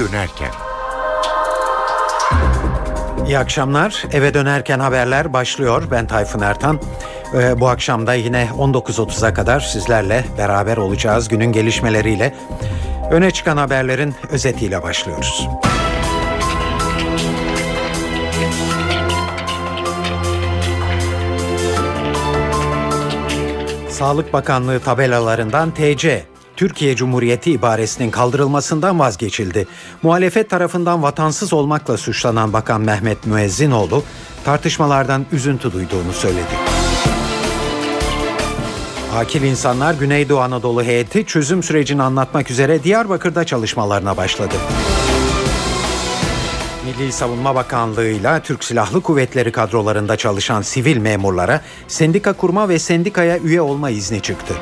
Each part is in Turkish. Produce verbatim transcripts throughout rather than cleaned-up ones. Eve Dönerken. İyi akşamlar. Eve Dönerken haberler başlıyor. Ben Tayfun Ertan. Ee, bu akşam da yine on dokuz otuza kadar sizlerle beraber olacağız günün gelişmeleriyle. Öne çıkan haberlerin özetiyle başlıyoruz. Sağlık Bakanlığı tabelalarından T C, Türkiye Cumhuriyeti ibaresinin kaldırılmasından vazgeçildi. Muhalefet tarafından vatansız olmakla suçlanan Bakan Mehmet Müezzinoğlu, tartışmalardan üzüntü duyduğunu söyledi. Akil insanlar Güneydoğu Anadolu heyeti çözüm sürecini anlatmak üzere Diyarbakır'da çalışmalarına başladı. Milli Savunma Bakanlığı'yla Türk Silahlı Kuvvetleri kadrolarında çalışan sivil memurlara sendika kurma ve sendikaya üye olma izni çıktı.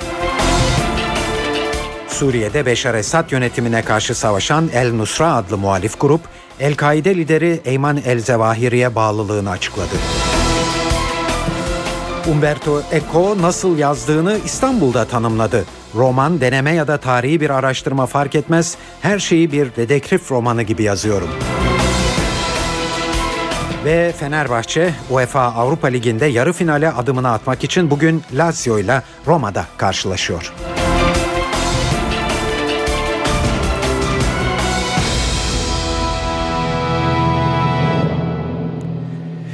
Suriye'de Beşar Esad yönetimine karşı savaşan El Nusra adlı muhalif grup, El-Kaide lideri Eyman El-Zevahiri'ye bağlılığını açıkladı. Umberto Eco nasıl yazdığını İstanbul'da tanımladı. Roman, deneme ya da tarihi bir araştırma fark etmez, her şeyi bir dedektif romanı gibi yazıyorum. Ve Fenerbahçe, UEFA Avrupa Ligi'nde yarı finale adımını atmak için bugün Lazio ile Roma'da karşılaşıyor.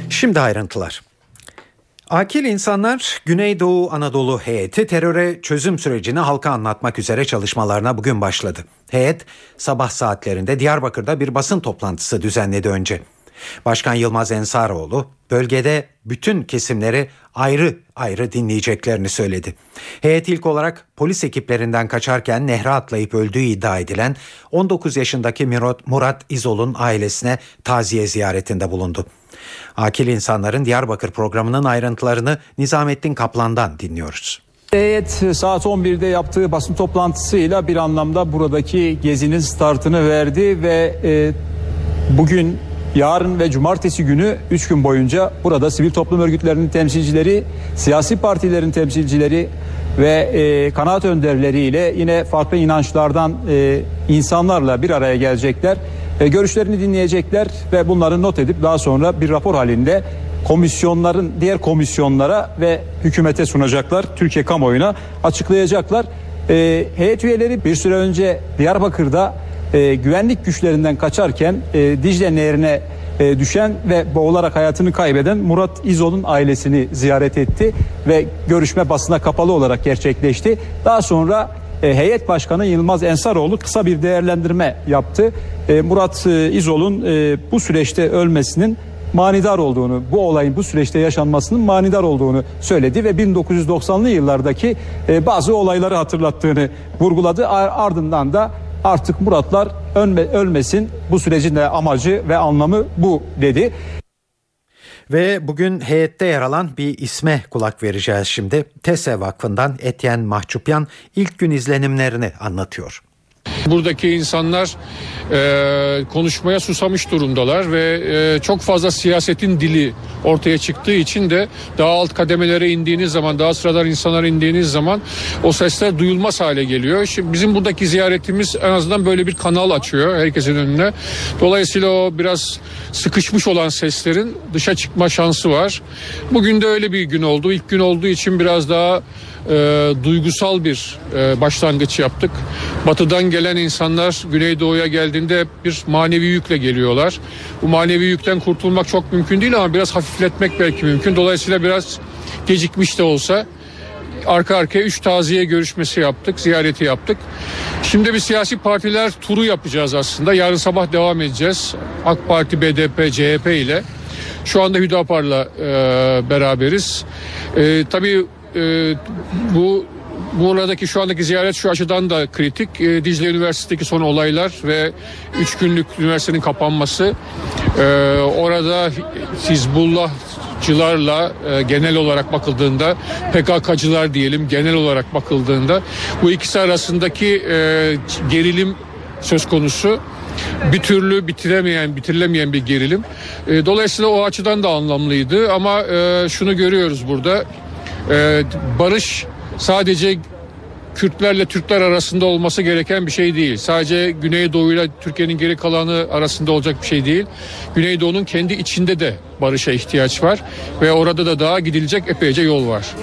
Şimdi ayrıntılar. Akil insanlar Güneydoğu Anadolu heyeti teröre çözüm sürecini halka anlatmak üzere çalışmalarına bugün başladı. Heyet sabah saatlerinde Diyarbakır'da bir basın toplantısı düzenledi önce. Başkan Yılmaz Ensaroğlu bölgede bütün kesimleri ayrı ayrı dinleyeceklerini söyledi. Heyet ilk olarak polis ekiplerinden kaçarken nehre atlayıp öldüğü iddia edilen on dokuz yaşındaki Murat İzol'un ailesine taziye ziyaretinde bulundu. Akil İnsanların Diyarbakır programının ayrıntılarını Nizamettin Kaplan'dan dinliyoruz. Heyet saat on birde yaptığı basın toplantısıyla bir anlamda buradaki gezinin startını verdi ve e, bugün... Yarın ve cumartesi günü üç gün boyunca burada sivil toplum örgütlerinin temsilcileri, siyasi partilerin temsilcileri ve e, kanaat önderleriyle yine farklı inançlardan e, insanlarla bir araya gelecekler. E, görüşlerini dinleyecekler ve bunları not edip daha sonra bir rapor halinde komisyonların diğer komisyonlara ve hükümete sunacaklar, Türkiye kamuoyuna açıklayacaklar. E, heyet üyeleri bir süre önce Diyarbakır'da E, güvenlik güçlerinden kaçarken e, Dicle Nehri'ne e, düşen ve boğularak hayatını kaybeden Murat İzol'un ailesini ziyaret etti ve görüşme basına kapalı olarak gerçekleşti. Daha sonra e, heyet başkanı Yılmaz Ensaroğlu kısa bir değerlendirme yaptı. E, Murat e, İzol'un e, bu süreçte ölmesinin manidar olduğunu, bu olayın bu süreçte yaşanmasının manidar olduğunu söyledi ve bin dokuz yüz doksanlı yıllardaki e, bazı olayları hatırlattığını vurguladı. Ardından da artık Muratlar ölme, ölmesin, bu sürecin de amacı ve anlamı bu dedi. Ve bugün heyette yer alan bir isme kulak vereceğiz şimdi. Tese Vakfı'ndan Etyen Mahçupyan ilk gün izlenimlerini anlatıyor. Buradaki insanlar e, konuşmaya susamış durumdalar ve e, çok fazla siyasetin dili ortaya çıktığı için de daha alt kademelere indiğiniz zaman, daha sıradan insanlara indiğiniz zaman o sesler duyulmaz hale geliyor. Şimdi bizim buradaki ziyaretimiz en azından böyle bir kanal açıyor herkesin önüne. Dolayısıyla o biraz sıkışmış olan seslerin dışa çıkma şansı var. Bugün de öyle bir gün oldu. İlk gün olduğu için biraz daha E, duygusal bir e, başlangıç yaptık. Batıdan gelen insanlar Güneydoğu'ya geldiğinde hep bir manevi yükle geliyorlar. Bu manevi yükten kurtulmak çok mümkün değil ama biraz hafifletmek belki mümkün. Dolayısıyla biraz gecikmiş de olsa arka arkaya üç taziye görüşmesi yaptık, ziyareti yaptık. Şimdi bir siyasi partiler turu yapacağız aslında. Yarın sabah devam edeceğiz. AK Parti, B D P, C H P ile. Şu anda Hüdapar'la e, beraberiz. E, tabii Ee, bu buradaki şu andaki ziyaret şu açıdan da kritik. Ee, Dicle Üniversitesi'ndeki son olaylar ve üç günlük üniversitenin kapanması, ee, orada Hizbullahçılarla e, genel olarak bakıldığında, P K K'cılar diyelim genel olarak bakıldığında bu ikisi arasındaki e, gerilim söz konusu. Bir türlü bitiremeyen, bitirilemeyen bir gerilim. E, dolayısıyla o açıdan da anlamlıydı ama e, şunu görüyoruz burada. Ee, barış sadece Kürtlerle Türkler arasında olması gereken bir şey değil. Sadece Güneydoğu'yla Türkiye'nin geri kalanı arasında olacak bir şey değil. Güneydoğu'nun kendi içinde de barışa ihtiyaç var ve orada da daha gidilecek epeyce yol var.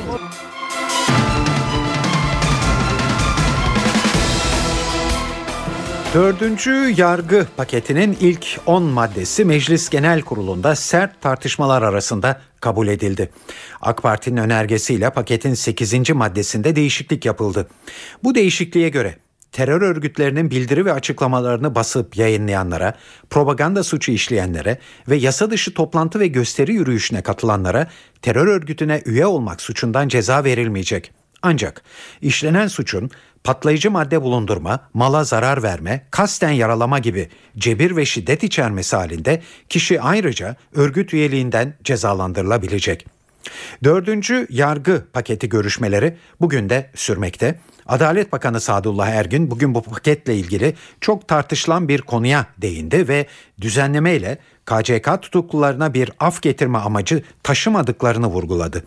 Dördüncü yargı paketinin ilk on maddesi Meclis Genel Kurulu'nda sert tartışmalar arasında kabul edildi. AK Parti'nin önergesiyle paketin sekizinci maddesinde değişiklik yapıldı. Bu değişikliğe göre terör örgütlerinin bildiri ve açıklamalarını basıp yayınlayanlara, propaganda suçu işleyenlere ve yasa dışı toplantı ve gösteri yürüyüşüne katılanlara terör örgütüne üye olmak suçundan ceza verilmeyecek. Ancak işlenen suçun patlayıcı madde bulundurma, mala zarar verme, kasten yaralama gibi cebir ve şiddet içermesi halinde kişi ayrıca örgüt üyeliğinden cezalandırılabilecek. Dördüncü yargı paketi görüşmeleri bugün de sürmekte. Adalet Bakanı Sadullah Ergin bugün bu paketle ilgili çok tartışılan bir konuya değindi ve düzenlemeyle K C K tutuklularına bir af getirme amacı taşımadıklarını vurguladı.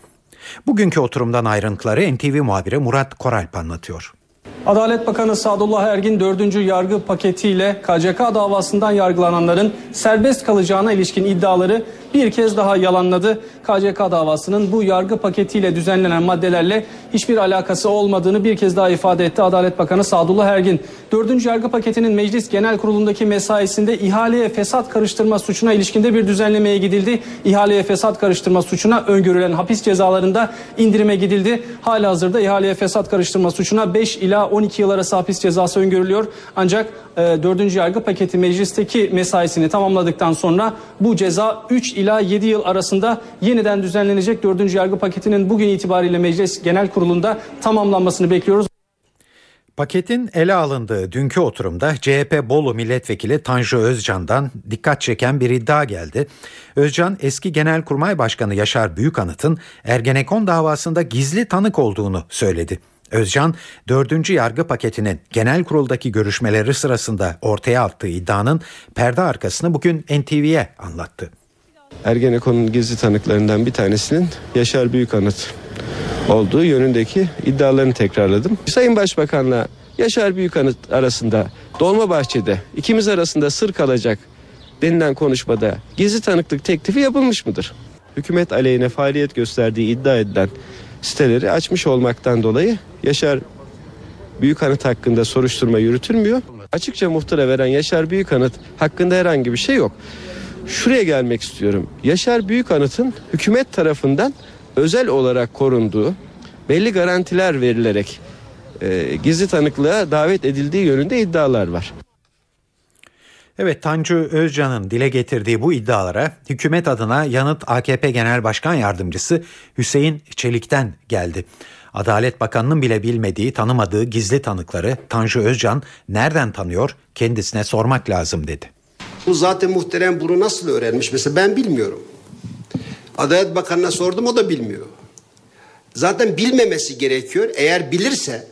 Bugünkü oturumdan ayrıntıları N T V muhabiri Murat Koralp anlatıyor. Adalet Bakanı Sadullah Ergin dördüncü yargı paketiyle K C K davasından yargılananların serbest kalacağına ilişkin iddiaları bir kez daha yalanladı. K C K davasının bu yargı paketiyle düzenlenen maddelerle hiçbir alakası olmadığını bir kez daha ifade etti Adalet Bakanı Sadullah Ergin. dördüncü yargı paketinin Meclis Genel Kurulu'ndaki mesaisinde ihaleye fesat karıştırma suçuna ilişkinde bir düzenlemeye gidildi. İhaleye fesat karıştırma suçuna öngörülen hapis cezalarında indirime gidildi. Halihazırda ihaleye fesat karıştırma suçuna beş ila on iki yıl arası hapis cezası öngörülüyor. Ancak dördüncü yargı paketi meclisteki mesaisini tamamladıktan sonra bu ceza üç ila yedi yıl arasında yeniden düzenlenecek. dördüncü yargı paketinin bugün itibariyle Meclis Genel Kurulu'nda tamamlanmasını bekliyoruz. Paketin ele alındığı dünkü oturumda C H P Bolu Milletvekili Tanju Özcan'dan dikkat çeken bir iddia geldi. Özcan, eski Genelkurmay Başkanı Yaşar Büyükanıt'ın Ergenekon davasında gizli tanık olduğunu söyledi. Özcan, dördüncü yargı paketinin genel kuruldaki görüşmeleri sırasında ortaya attığı iddianın perde arkasını bugün N T V'ye anlattı. Ergenekon'un gizli tanıklarından bir tanesinin Yaşar Büyükanıt olduğu yönündeki iddialarını tekrarladım. Sayın Başbakan'la Yaşar Büyükanıt arasında Dolmabahçe'de ikimiz arasında sır kalacak denilen konuşmada gizli tanıklık teklifi yapılmış mıdır? Hükümet aleyhine faaliyet gösterdiği iddia edilen siteleri açmış olmaktan dolayı Yaşar Büyükanıt hakkında soruşturma yürütülmüyor. Açıkça muhtara veren Yaşar Büyükanıt hakkında herhangi bir şey yok. Şuraya gelmek istiyorum. Yaşar Büyükanıt'ın hükümet tarafından özel olarak korunduğu, belli garantiler verilerek e, gizli tanıklığa davet edildiği yönünde iddialar var. Evet, Tanju Özcan'ın dile getirdiği bu iddialara hükümet adına yanıt A K P Genel Başkan Yardımcısı Hüseyin Çelik'ten geldi. Adalet Bakanı'nın bile bilmediği, tanımadığı gizli tanıkları Tanju Özcan nereden tanıyor, kendisine sormak lazım dedi. Bu zaten muhterem bunu nasıl öğrenmiş mesela, ben bilmiyorum. Adalet Bakanı'na sordum, o da bilmiyor. Zaten bilmemesi gerekiyor. Eğer bilirse,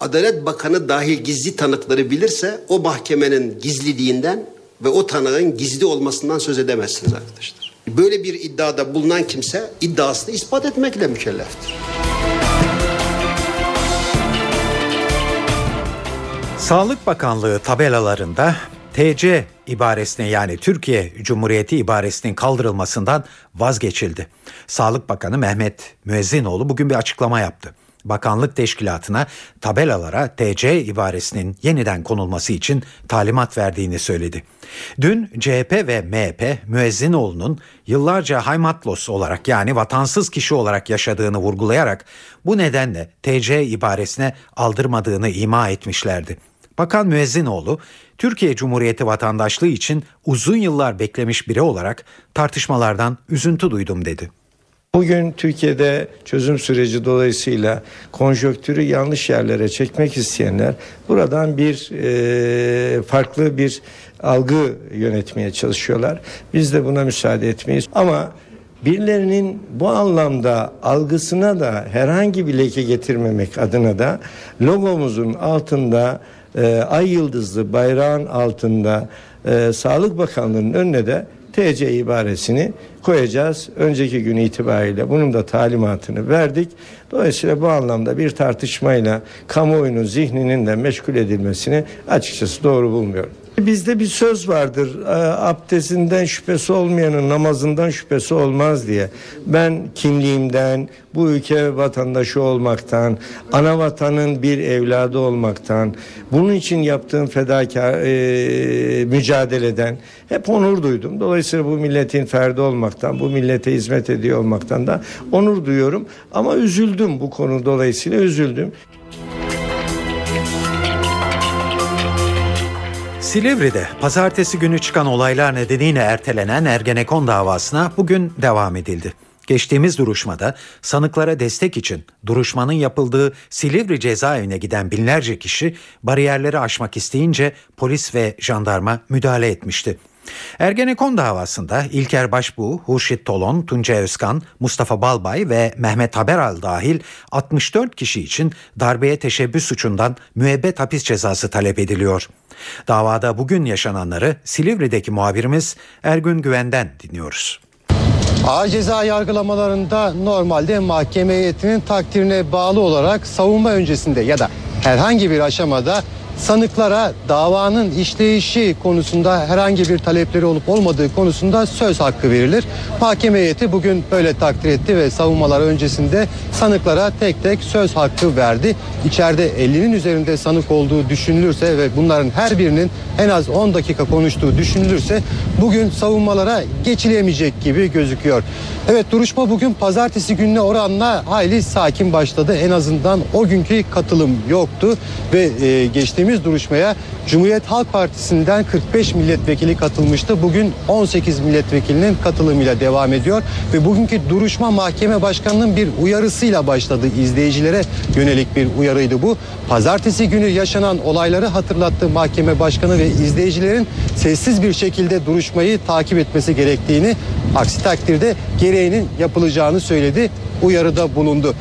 Adalet Bakanı dahil gizli tanıkları bilirse o mahkemenin gizliliğinden ve o tanığın gizli olmasından söz edemezsiniz arkadaşlar. Böyle bir iddiada bulunan kimse iddiasını ispat etmekle mükelleftir. Sağlık Bakanlığı tabelalarında T C ibaresine, yani Türkiye Cumhuriyeti ibaresinin kaldırılmasından vazgeçildi. Sağlık Bakanı Mehmet Müezzinoğlu bugün bir açıklama yaptı. Bakanlık teşkilatına tabelalara T C ibaresinin yeniden konulması için talimat verdiğini söyledi. Dün C H P ve M H P Müezzinoğlu'nun yıllarca haymatlos olarak, yani vatansız kişi olarak yaşadığını vurgulayarak bu nedenle T C ibaresine aldırmadığını ima etmişlerdi. Bakan Müezzinoğlu, Türkiye Cumhuriyeti vatandaşlığı için uzun yıllar beklemiş biri olarak tartışmalardan üzüntü duydum dedi. Bugün Türkiye'de çözüm süreci dolayısıyla konjonktürü yanlış yerlere çekmek isteyenler buradan bir e, farklı bir algı yönetmeye çalışıyorlar. Biz de buna müsaade etmeyiz. Ama birilerinin bu anlamda algısına da herhangi bir leke getirmemek adına da logomuzun altında, e, ay yıldızlı bayrağın altında, e, Sağlık Bakanlığı'nın önüne de T C ibaresini koyacağız. Önceki gün itibariyle bunun da talimatını verdik. Dolayısıyla bu anlamda bir tartışmayla kamuoyunun zihninin de meşgul edilmesini açıkçası doğru bulmuyorum. Bizde bir söz vardır, abdestinden şüphesi olmayanın namazından şüphesi olmaz diye. Ben kimliğimden, bu ülke vatandaşı olmaktan, ana vatanın bir evladı olmaktan, bunun için yaptığım fedakar e, mücadeleden hep onur duydum. Dolayısıyla bu milletin ferdi olmaktan, bu millete hizmet ediyor olmaktan da onur duyuyorum. Ama üzüldüm bu konu dolayısıyla üzüldüm. Silivri'de pazartesi günü çıkan olaylar nedeniyle ertelenen Ergenekon davasına bugün devam edildi. Geçtiğimiz duruşmada sanıklara destek için duruşmanın yapıldığı Silivri cezaevine giden binlerce kişi bariyerleri aşmak isteyince polis ve jandarma müdahale etmişti. Ergenekon davasında İlker Başbuğ, Hurşit Tolon, Tuncay Özkan, Mustafa Balbay ve Mehmet Haberal dahil altmış dört kişi için darbeye teşebbüs suçundan müebbet hapis cezası talep ediliyor. Davada bugün yaşananları Silivri'deki muhabirimiz Ergün Güven'den dinliyoruz. Ağır ceza yargılamalarında normalde mahkeme heyetinin takdirine bağlı olarak savunma öncesinde ya da herhangi bir aşamada sanıklara davanın işleyişi konusunda herhangi bir talepleri olup olmadığı konusunda söz hakkı verilir. Mahkeme heyeti bugün böyle takdir etti ve savunmalar öncesinde sanıklara tek tek söz hakkı verdi. İçeride ellinin üzerinde sanık olduğu düşünülürse ve bunların her birinin en az on dakika konuştuğu düşünülürse bugün savunmalara geçilemeyecek gibi gözüküyor. Evet, duruşma bugün pazartesi gününe oranla hayli sakin başladı. En azından o günkü katılım yoktu ve e, geçtiğimiz duruşmaya Cumhuriyet Halk Partisi'nden kırk beş milletvekili katılmıştı. Bugün on sekiz milletvekilinin katılımıyla devam ediyor ve bugünkü duruşma mahkeme başkanının bir uyarısıyla başladı. İzleyicilere yönelik bir uyarıydı bu. Pazartesi günü yaşanan olayları hatırlattı mahkeme başkanı ve izleyicilerin sessiz bir şekilde duruşmayı takip etmesi gerektiğini, aksi takdirde gereğinin yapılacağını söyledi. Uyarıda bulundu.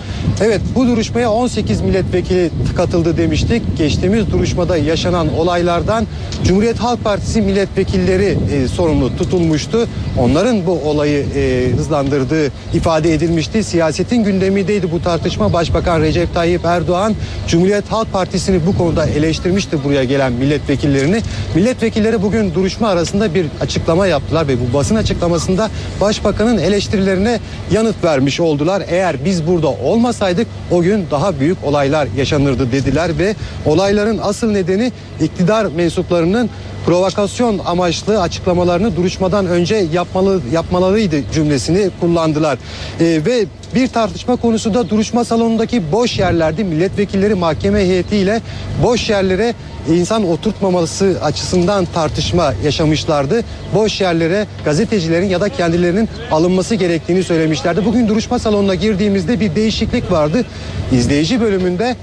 Evet, bu duruşmaya on sekiz milletvekili katıldı demiştik. Geçtiğimiz duruşmada yaşanan olaylardan Cumhuriyet Halk Partisi milletvekilleri e, sorumlu tutulmuştu. Onların bu olayı e, hızlandırdığı ifade edilmişti. Siyasetin gündemindeydi bu tartışma. Başbakan Recep Tayyip Erdoğan Cumhuriyet Halk Partisi'ni bu konuda eleştirmişti, buraya gelen milletvekillerini. Milletvekilleri bugün duruşma arasında bir açıklama yaptılar ve bu basın açıklamasında Başbakan'ın eleştirilerine yanıt vermiş oldular. Eğer biz burada olmasaydık o gün daha büyük olaylar yaşanırdı dediler ve olayların asıl nedeni iktidar mensuplarının provokasyon amaçlı açıklamalarını duruşmadan önce yapmalı, yapmalarıydı cümlesini kullandılar. Ee, ve bir tartışma konusu da duruşma salonundaki boş yerlerdi. Milletvekilleri mahkeme heyetiyle boş yerlere insan oturtmaması açısından tartışma yaşamışlardı. Boş yerlere gazetecilerin ya da kendilerinin alınması gerektiğini söylemişlerdi. Bugün duruşma salonuna girdiğimizde bir değişiklik vardı. İzleyici bölümünde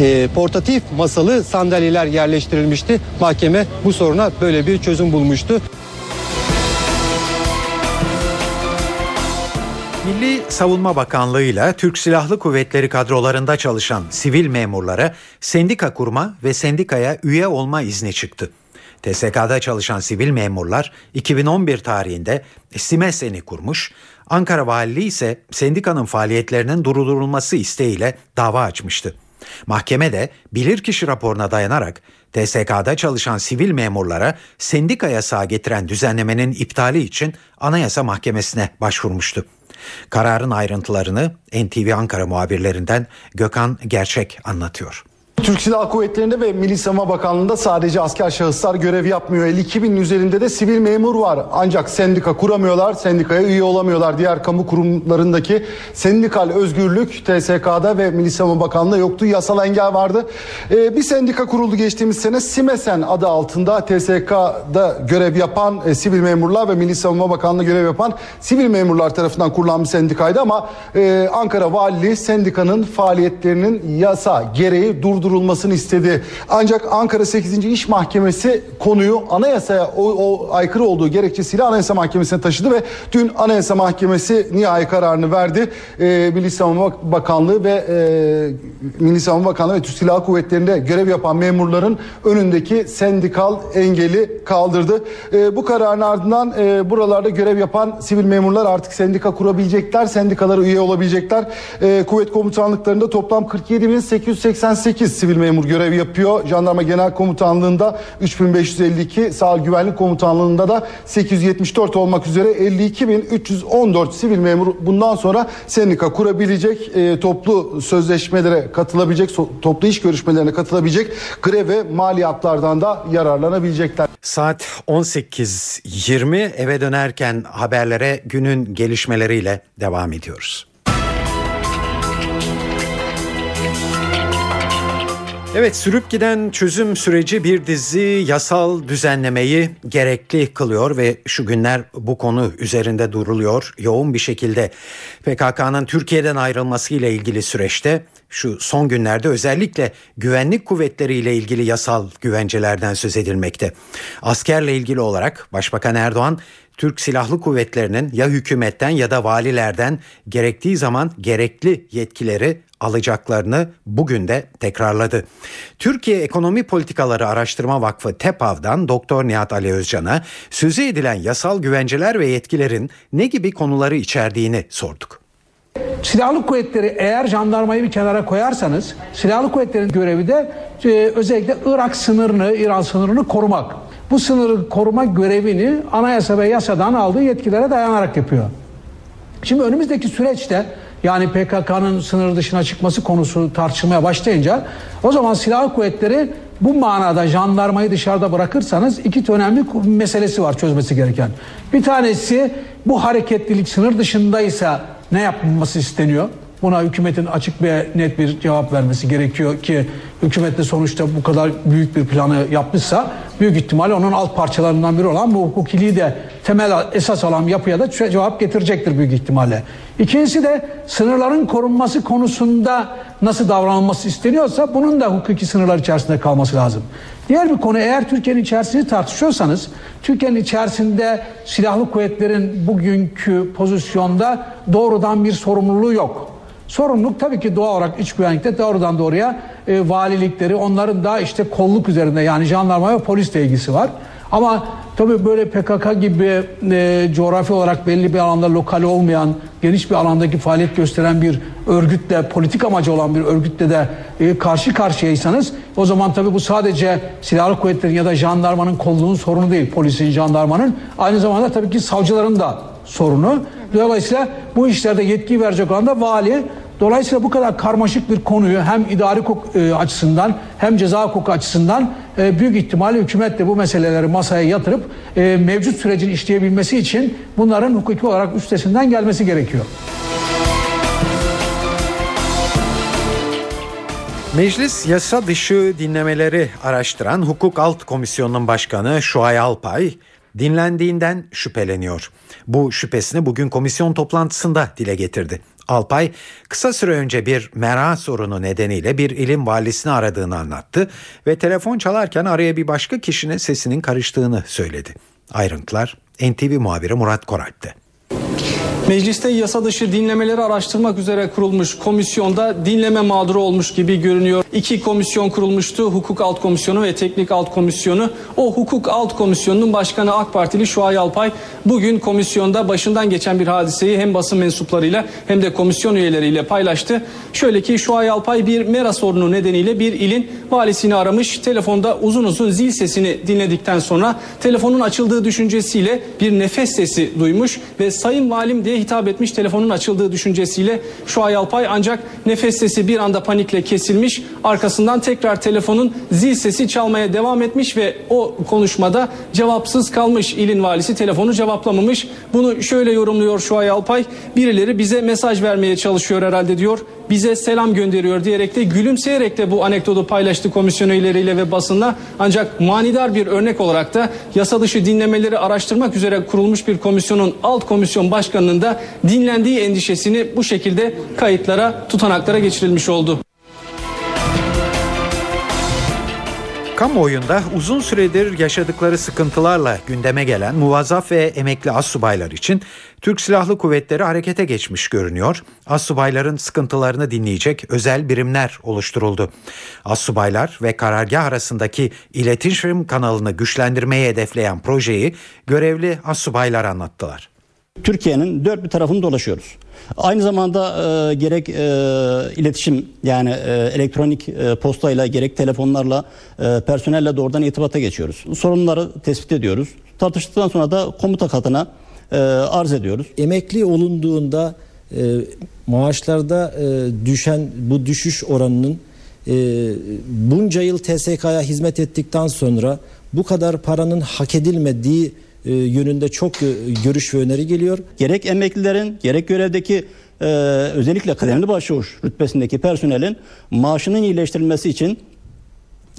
E, portatif masalı sandalyeler yerleştirilmişti. Mahkeme bu soruna böyle bir çözüm bulmuştu. Milli Savunma Bakanlığı ile Türk Silahlı Kuvvetleri kadrolarında çalışan sivil memurlara sendika kurma ve sendikaya üye olma izni çıktı. T S K'da çalışan sivil memurlar iki bin on bir tarihinde Simesen'i kurmuş, Ankara Valiliği ise sendikanın faaliyetlerinin durdurulması isteğiyle dava açmıştı. Mahkeme de bilirkişi raporuna dayanarak T S K'da çalışan sivil memurlara sendika yasağı getiren düzenlemenin iptali için Anayasa Mahkemesi'ne başvurmuştu. Kararın ayrıntılarını N T V Ankara muhabirlerinden Gökhan Gerçek anlatıyor. Türk Silahlı Kuvvetleri'nde ve Milli Savunma Bakanlığı'nda sadece asker şahıslar görev yapmıyor. elli iki binin üzerinde de sivil memur var. Ancak sendika kuramıyorlar, sendikaya üye olamıyorlar. Diğer kamu kurumlarındaki sendikal özgürlük T S K'da ve Milli Savunma Bakanlığı'nda yoktu. Yasal engel vardı. Ee, bir sendika kuruldu geçtiğimiz sene. Simesen adı altında T S K'da görev yapan e, sivil memurlar ve Milli Savunma Bakanlığı görev yapan sivil memurlar tarafından kurulan bir sendikaydı. Ama e, Ankara Valiliği sendikanın faaliyetlerinin yasa gereği durdurulmuştu. durulmasını istedi. Ancak Ankara sekizinci İş Mahkemesi konuyu anayasaya o, o aykırı olduğu gerekçesiyle Anayasa Mahkemesi'ne taşıdı ve dün Anayasa Mahkemesi nihai kararını verdi. Ee, Milli Savunma Bakanlığı ve e, Milli Savunma Bakanlığı ve Türk Silahlı Kuvvetleri'nde görev yapan memurların önündeki sendikal engeli kaldırdı. E, bu kararın ardından e, buralarda görev yapan sivil memurlar artık sendika kurabilecekler, sendikalara üye olabilecekler. E, kuvvet komutanlıklarında toplam kırk yedi bin sekiz yüz seksen sekiz sivil memur görev yapıyor. Jandarma Genel Komutanlığı'nda üç bin beş yüz elli iki, Sahil Güvenlik Komutanlığı'nda da sekiz yüz yetmiş dört olmak üzere elli iki bin üç yüz on dört sivil memur bundan sonra sendika kurabilecek, e, toplu sözleşmelere katılabilecek, so- toplu iş görüşmelerine katılabilecek, grev ve maliyatlardan da yararlanabilecekler. Saat on sekiz yirmi, eve dönerken haberlere günün gelişmeleriyle devam ediyoruz. Evet, sürüp giden çözüm süreci bir dizi yasal düzenlemeyi gerekli kılıyor ve şu günler bu konu üzerinde duruluyor yoğun bir şekilde. P K K'nın Türkiye'den ayrılmasıyla ilgili süreçte şu son günlerde özellikle güvenlik kuvvetleriyle ilgili yasal güvencelerden söz edilmekte. Askerle ilgili olarak Başbakan Erdoğan, Türk Silahlı Kuvvetleri'nin ya hükümetten ya da valilerden gerektiği zaman gerekli yetkileri alacaklarını bugün de tekrarladı. Türkiye Ekonomi Politikaları Araştırma Vakfı TEPAV'dan Doktor Nihat Ali Özcan'a sözü edilen yasal güvenceler ve yetkilerin ne gibi konuları içerdiğini sorduk. Silahlı kuvvetleri, eğer jandarmayı bir kenara koyarsanız, silahlı kuvvetlerin görevi de e, özellikle Irak sınırını, İran sınırını korumak. Bu sınırı koruma görevini anayasa ve yasadan aldığı yetkilere dayanarak yapıyor. Şimdi önümüzdeki süreçte, yani P K K'nın sınır dışına çıkması konusu tartışılmaya başlayınca, o zaman silahlı kuvvetleri bu manada jandarmayı dışarıda bırakırsanız iki önemli meselesi var çözmesi gereken. Bir tanesi, bu hareketlilik sınır dışındaysa ne yapılması isteniyor? Buna hükümetin açık ve net bir cevap vermesi gerekiyor ki hükümet de sonuçta bu kadar büyük bir planı yapmışsa büyük ihtimalle onun alt parçalarından biri olan bu hukukiliği de temel esas alan yapıya da cevap getirecektir büyük ihtimalle. İkincisi de sınırların korunması konusunda nasıl davranılması isteniyorsa bunun da hukuki sınırlar içerisinde kalması lazım. Diğer bir konu, eğer Türkiye'nin içerisini tartışıyorsanız, Türkiye'nin içerisinde silahlı kuvvetlerin bugünkü pozisyonda doğrudan bir sorumluluğu yok. Sorumluluk tabii ki doğal olarak iç güvenlikte doğrudan doğruya e, valilikleri, onların da işte kolluk üzerinde, yani jandarma ve polisle ilgisi var. Ama tabii böyle P K K gibi e, coğrafi olarak belli bir alanda lokal olmayan, geniş bir alandaki faaliyet gösteren bir örgütle, politik amacı olan bir örgütle de e, karşı karşıyaysanız, o zaman tabii bu sadece silahlı kuvvetlerin ya da jandarmanın kolluğunun sorunu değil, polisin, jandarmanın, aynı zamanda tabii ki savcıların da sorunu. Dolayısıyla bu işlerde yetki verecek olan da vali. Dolayısıyla bu kadar karmaşık bir konuyu hem idari hukuk açısından hem ceza hukuku açısından büyük ihtimalle hükümet de bu meseleleri masaya yatırıp mevcut sürecin işleyebilmesi için bunların hukuki olarak üstesinden gelmesi gerekiyor. Meclis Yasa Dışı Dinlemeleri Araştıran Hukuk Alt Komisyonu'nun başkanı Şuay Alpay dinlendiğinden şüpheleniyor. Bu şüphesini bugün komisyon toplantısında dile getirdi. Alpay, kısa süre önce bir mera sorunu nedeniyle bir ilim valisini aradığını anlattı ve telefon çalarken araya bir başka kişinin sesinin karıştığını söyledi. Ayrıntılar N T V muhabiri Murat Koralp'te. Mecliste yasa dışı dinlemeleri araştırmak üzere kurulmuş komisyonda dinleme mağduru olmuş gibi görünüyor. İki komisyon kurulmuştu. Hukuk Alt Komisyonu ve Teknik Alt Komisyonu. O Hukuk Alt Komisyonu'nun başkanı AK Partili Şuay Alpay bugün komisyonda başından geçen bir hadiseyi hem basın mensuplarıyla hem de komisyon üyeleriyle paylaştı. Şöyle ki, Şuay Alpay bir mera sorunu nedeniyle bir ilin valisini aramış. Telefonda uzun uzun zil sesini dinledikten sonra telefonun açıldığı düşüncesiyle bir nefes sesi duymuş ve "Sayın Valim" diye hitap etmiş telefonun açıldığı düşüncesiyle Şuay Alpay, ancak nefes sesi bir anda panikle kesilmiş. Arkasından tekrar telefonun zil sesi çalmaya devam etmiş ve o konuşmada cevapsız kalmış. İlin valisi telefonu cevaplamamış. Bunu şöyle yorumluyor Şuay Alpay: "Birileri bize mesaj vermeye çalışıyor herhalde" diyor. "Bize selam gönderiyor" diyerek de gülümseyerek de bu anekdotu paylaştı komisyon üyeleriyle ve basınla. Ancak manidar bir örnek olarak da yasa dışı dinlemeleri araştırmak üzere kurulmuş bir komisyonun alt komisyon başkanının da dinlendiği endişesini bu şekilde kayıtlara, tutanaklara geçirilmiş oldu. Kamuoyunda uzun süredir yaşadıkları sıkıntılarla gündeme gelen muvazzaf ve emekli astsubaylar için Türk Silahlı Kuvvetleri harekete geçmiş görünüyor. Astsubayların sıkıntılarını dinleyecek özel birimler oluşturuldu. Astsubaylar ve karargah arasındaki iletişim kanalını güçlendirmeyi hedefleyen projeyi görevli astsubaylar anlattılar. Türkiye'nin dört bir tarafını dolaşıyoruz. Aynı zamanda e, gerek e, iletişim yani e, elektronik e, postayla gerek telefonlarla e, personelle doğrudan irtibata geçiyoruz. Sorunları tespit ediyoruz. Tartıştıktan sonra da komuta katına e, arz ediyoruz. Emekli olunduğunda e, maaşlarda e, düşen bu düşüş oranının e, bunca yıl T S K'ya hizmet ettikten sonra bu kadar paranın hak edilmediği yönünde çok görüş ve öneri geliyor. Gerek emeklilerin gerek görevdeki e, özellikle kıdemli başçavuş rütbesindeki personelin maaşının iyileştirilmesi için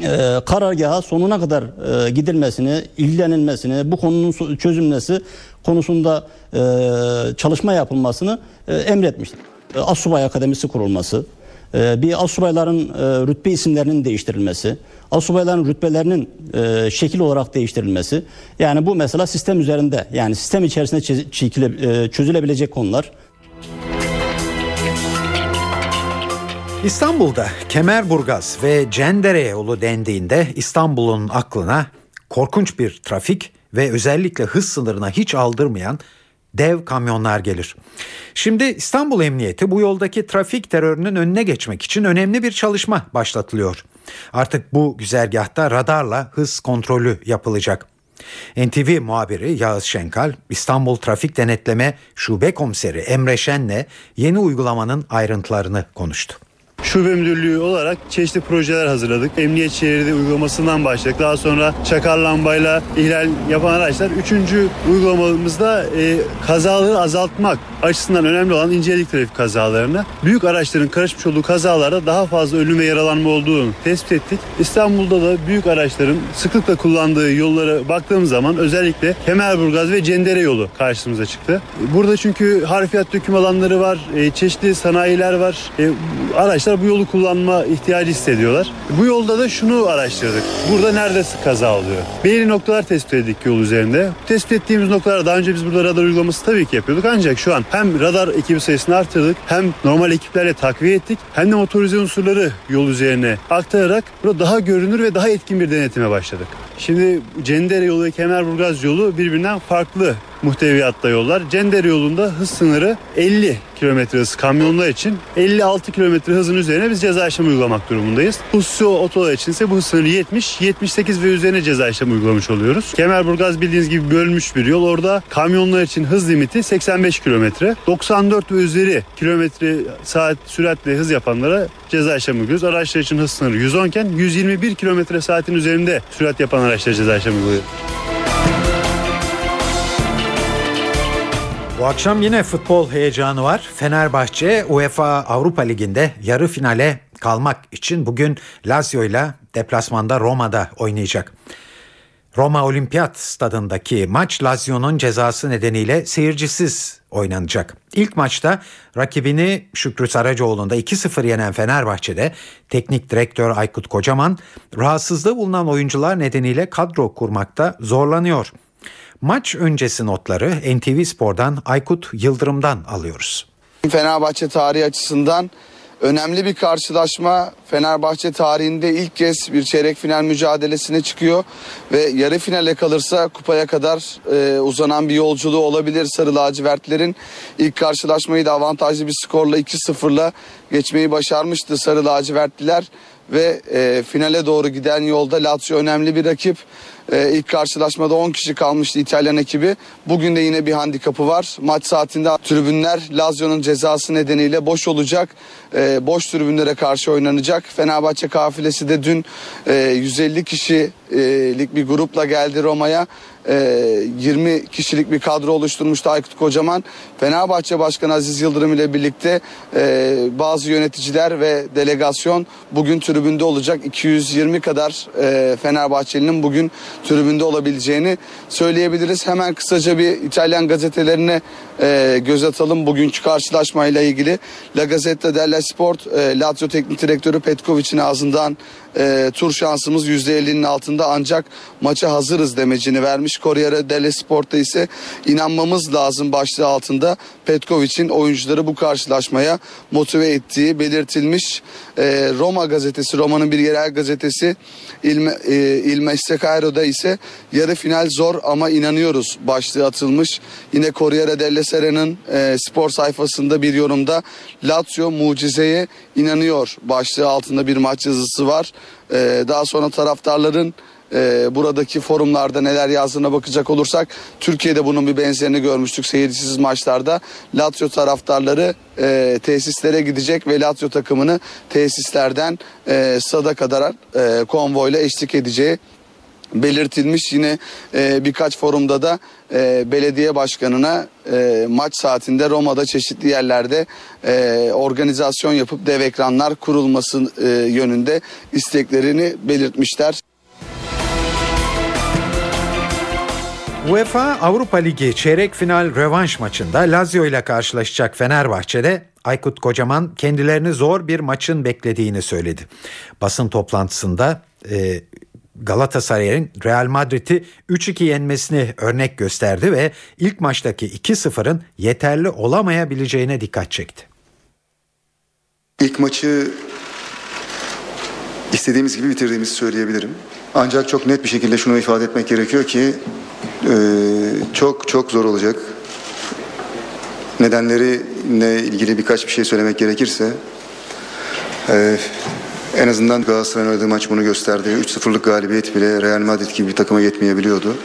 e, karargaha sonuna kadar e, gidilmesini, ilgilenilmesini, bu konunun çözülmesi konusunda e, çalışma yapılmasını e, emretmiştir. E, Asubay Akademisi kurulması, e, bir asubayların e, rütbe isimlerinin değiştirilmesi, astsubayların rütbelerinin e, şekil olarak değiştirilmesi, yani bu mesela sistem üzerinde, yani sistem içerisinde çiz, çizile, e, çözülebilecek konular. İstanbul'da Kemerburgaz ve Cendereyoğlu dendiğinde İstanbul'un aklına korkunç bir trafik ve özellikle hız sınırına hiç aldırmayan dev kamyonlar gelir. Şimdi İstanbul Emniyeti bu yoldaki trafik terörünün önüne geçmek için önemli bir çalışma başlatılıyor. Artık bu güzergahta radarla hız kontrolü yapılacak. N T V muhabiri Yağız Şenkal, İstanbul Trafik Denetleme Şube Komiseri Emre Şen'le yeni uygulamanın ayrıntılarını konuştu. Şube müdürlüğü olarak çeşitli projeler hazırladık. Emniyet şeridi uygulamasından başladık. Daha sonra çakar lambayla ihlal yapan araçlar. Üçüncü uygulamamızda e, kazaları azaltmak açısından önemli olan incelik trafik kazalarını. Büyük araçların karışmış olduğu kazalarda daha fazla ölüm ve yaralanma olduğunu tespit ettik. İstanbul'da da büyük araçların sıklıkla kullandığı yollara baktığımız zaman özellikle Kemerburgaz ve Cendere yolu karşımıza çıktı. Burada çünkü harfiyat döküm alanları var, e, çeşitli sanayiler var, e, araçlar bu yolu kullanma ihtiyacı hissediyorlar. Bu yolda da şunu araştırdık. Burada nerede kaza oluyor? Belirli noktalar tespit ettik yol üzerinde. Tespit ettiğimiz noktalar, daha önce biz burada radar uygulaması tabii ki yapıyorduk. Ancak şu an hem radar ekibi sayısını artırdık, hem normal ekiplerle takviye ettik, hem de motorize unsurları yol üzerine aktararak burada daha görünür ve daha etkin bir denetime başladık. Şimdi Cendere yolu ve Kemerburgaz yolu birbirinden farklı muhteviyatta yollar. Cendere yolunda hız sınırı elli kilometre hız kamyonlar için, elli altı kilometre hızın üzerine biz ceza işlemi uygulamak durumundayız. Hususi otolar için ise bu hız sınırı yetmiş, yetmiş sekiz ve üzerine ceza işlemi uygulamış oluyoruz. Kemerburgaz bildiğiniz gibi bölmüş bir yol. Orada kamyonlar için hız limiti seksen beş kilometre. doksan dört ve üzeri kilometre saat süratle hız yapanlara ceza işlemi uyguluyoruz. Araçlar için hız sınırı yüz on iken yüz yirmi bir kilometre saatin üzerinde sürat yapan araçlara ceza işlemi uyguluyoruz. Bu akşam yine futbol heyecanı var. Fenerbahçe UEFA Avrupa Ligi'nde yarı finale kalmak için bugün Lazio'yla deplasmanda Roma'da oynayacak. Roma Olimpiyat Stadı'ndaki maç Lazio'nun cezası nedeniyle seyircisiz oynanacak. İlk maçta rakibini Şükrü Saracoğlu'nda iki sıfır yenen Fenerbahçe'de teknik direktör Aykut Kocaman rahatsızlığı bulunan oyuncular nedeniyle kadro kurmakta zorlanıyor. Maç öncesi notları N T V Spor'dan Aykut Yıldırım'dan alıyoruz. Fenerbahçe tarihi açısından önemli bir karşılaşma. Fenerbahçe tarihinde ilk kez bir çeyrek final mücadelesine çıkıyor ve yarı finale kalırsa kupaya kadar e, uzanan bir yolculuğu olabilir. Sarı lacivertlerin ilk karşılaşmayı da avantajlı bir skorla iki sıfırla geçmeyi başarmıştı sarı lacivertliler ve e, finale doğru giden yolda Lazio önemli bir rakip. Ee, ilk karşılaşmada on kişi kalmıştı İtalyan ekibi. Bugün de yine bir handikapı var. Maç saatinde tribünler Lazio'nun cezası nedeniyle boş olacak. Ee, boş tribünlere karşı oynanacak. Fenerbahçe kafilesi de dün e, yüz elli kişilik bir grupla geldi Roma'ya. yirmi kişilik bir kadro oluşturmuştu Aykut Kocaman. Fenerbahçe Başkanı Aziz Yıldırım ile birlikte bazı yöneticiler ve delegasyon bugün tribünde olacak. iki yüz yirmi kadar Fenerbahçelinin bugün tribünde olabileceğini söyleyebiliriz. Hemen kısaca bir İtalyan gazetelerine e, göz atalım. Bugünkü karşılaşmayla ilgili La Gazzetta della Sport, e, Lazio Teknik Direktörü Petkovic'in ağzından e, tur şansımız yüzde ellinin altında ancak maça hazırız demecini vermiş. Corriere dello Sport'ta ise inanmamız lazım başlığı altında Petkovic'in oyuncuları bu karşılaşmaya motive ettiği belirtilmiş. E, Roma gazetesi, Roma'nın bir yerel gazetesi Il, e, Il Messaggero ise yarı final zor ama inanıyoruz başlığı atılmış. Yine Corriere della Sera'nın e, spor sayfasında bir yorumda Lazio mucizeye inanıyor başlığı altında bir maç yazısı var. E, daha sonra taraftarların e, buradaki forumlarda neler yazdığına bakacak olursak Türkiye'de bunun bir benzerini görmüştük seyircisiz maçlarda. Lazio taraftarları e, tesislere gidecek ve Lazio takımını tesislerden e, sada kadar e, konvoyla eşlik edeceği belirtilmiş. Yine e, birkaç forumda da e, belediye başkanına e, maç saatinde Roma'da çeşitli yerlerde e, organizasyon yapıp dev ekranlar kurulması e, yönünde isteklerini belirtmişler. UEFA Avrupa Ligi çeyrek final rövanş maçında Lazio ile karşılaşacak Fenerbahçe'de Aykut Kocaman kendilerini zor bir maçın beklediğini söyledi. Basın toplantısında E, Galatasaray'ın Real Madrid'i üç iki yenmesini örnek gösterdi ve ilk maçtaki iki sıfırın yeterli olamayabileceğine dikkat çekti. İlk maçı istediğimiz gibi bitirdiğimizi söyleyebilirim. Ancak çok net bir şekilde şunu ifade etmek gerekiyor ki çok çok zor olacak. Nedenleriyle ilgili birkaç bir şey söylemek gerekirse, en azından Galatasaray'ın oynadığı maç bunu gösterdi. üç sıfırlık galibiyet bile Real Madrid gibi bir takıma yetmeyebiliyordu.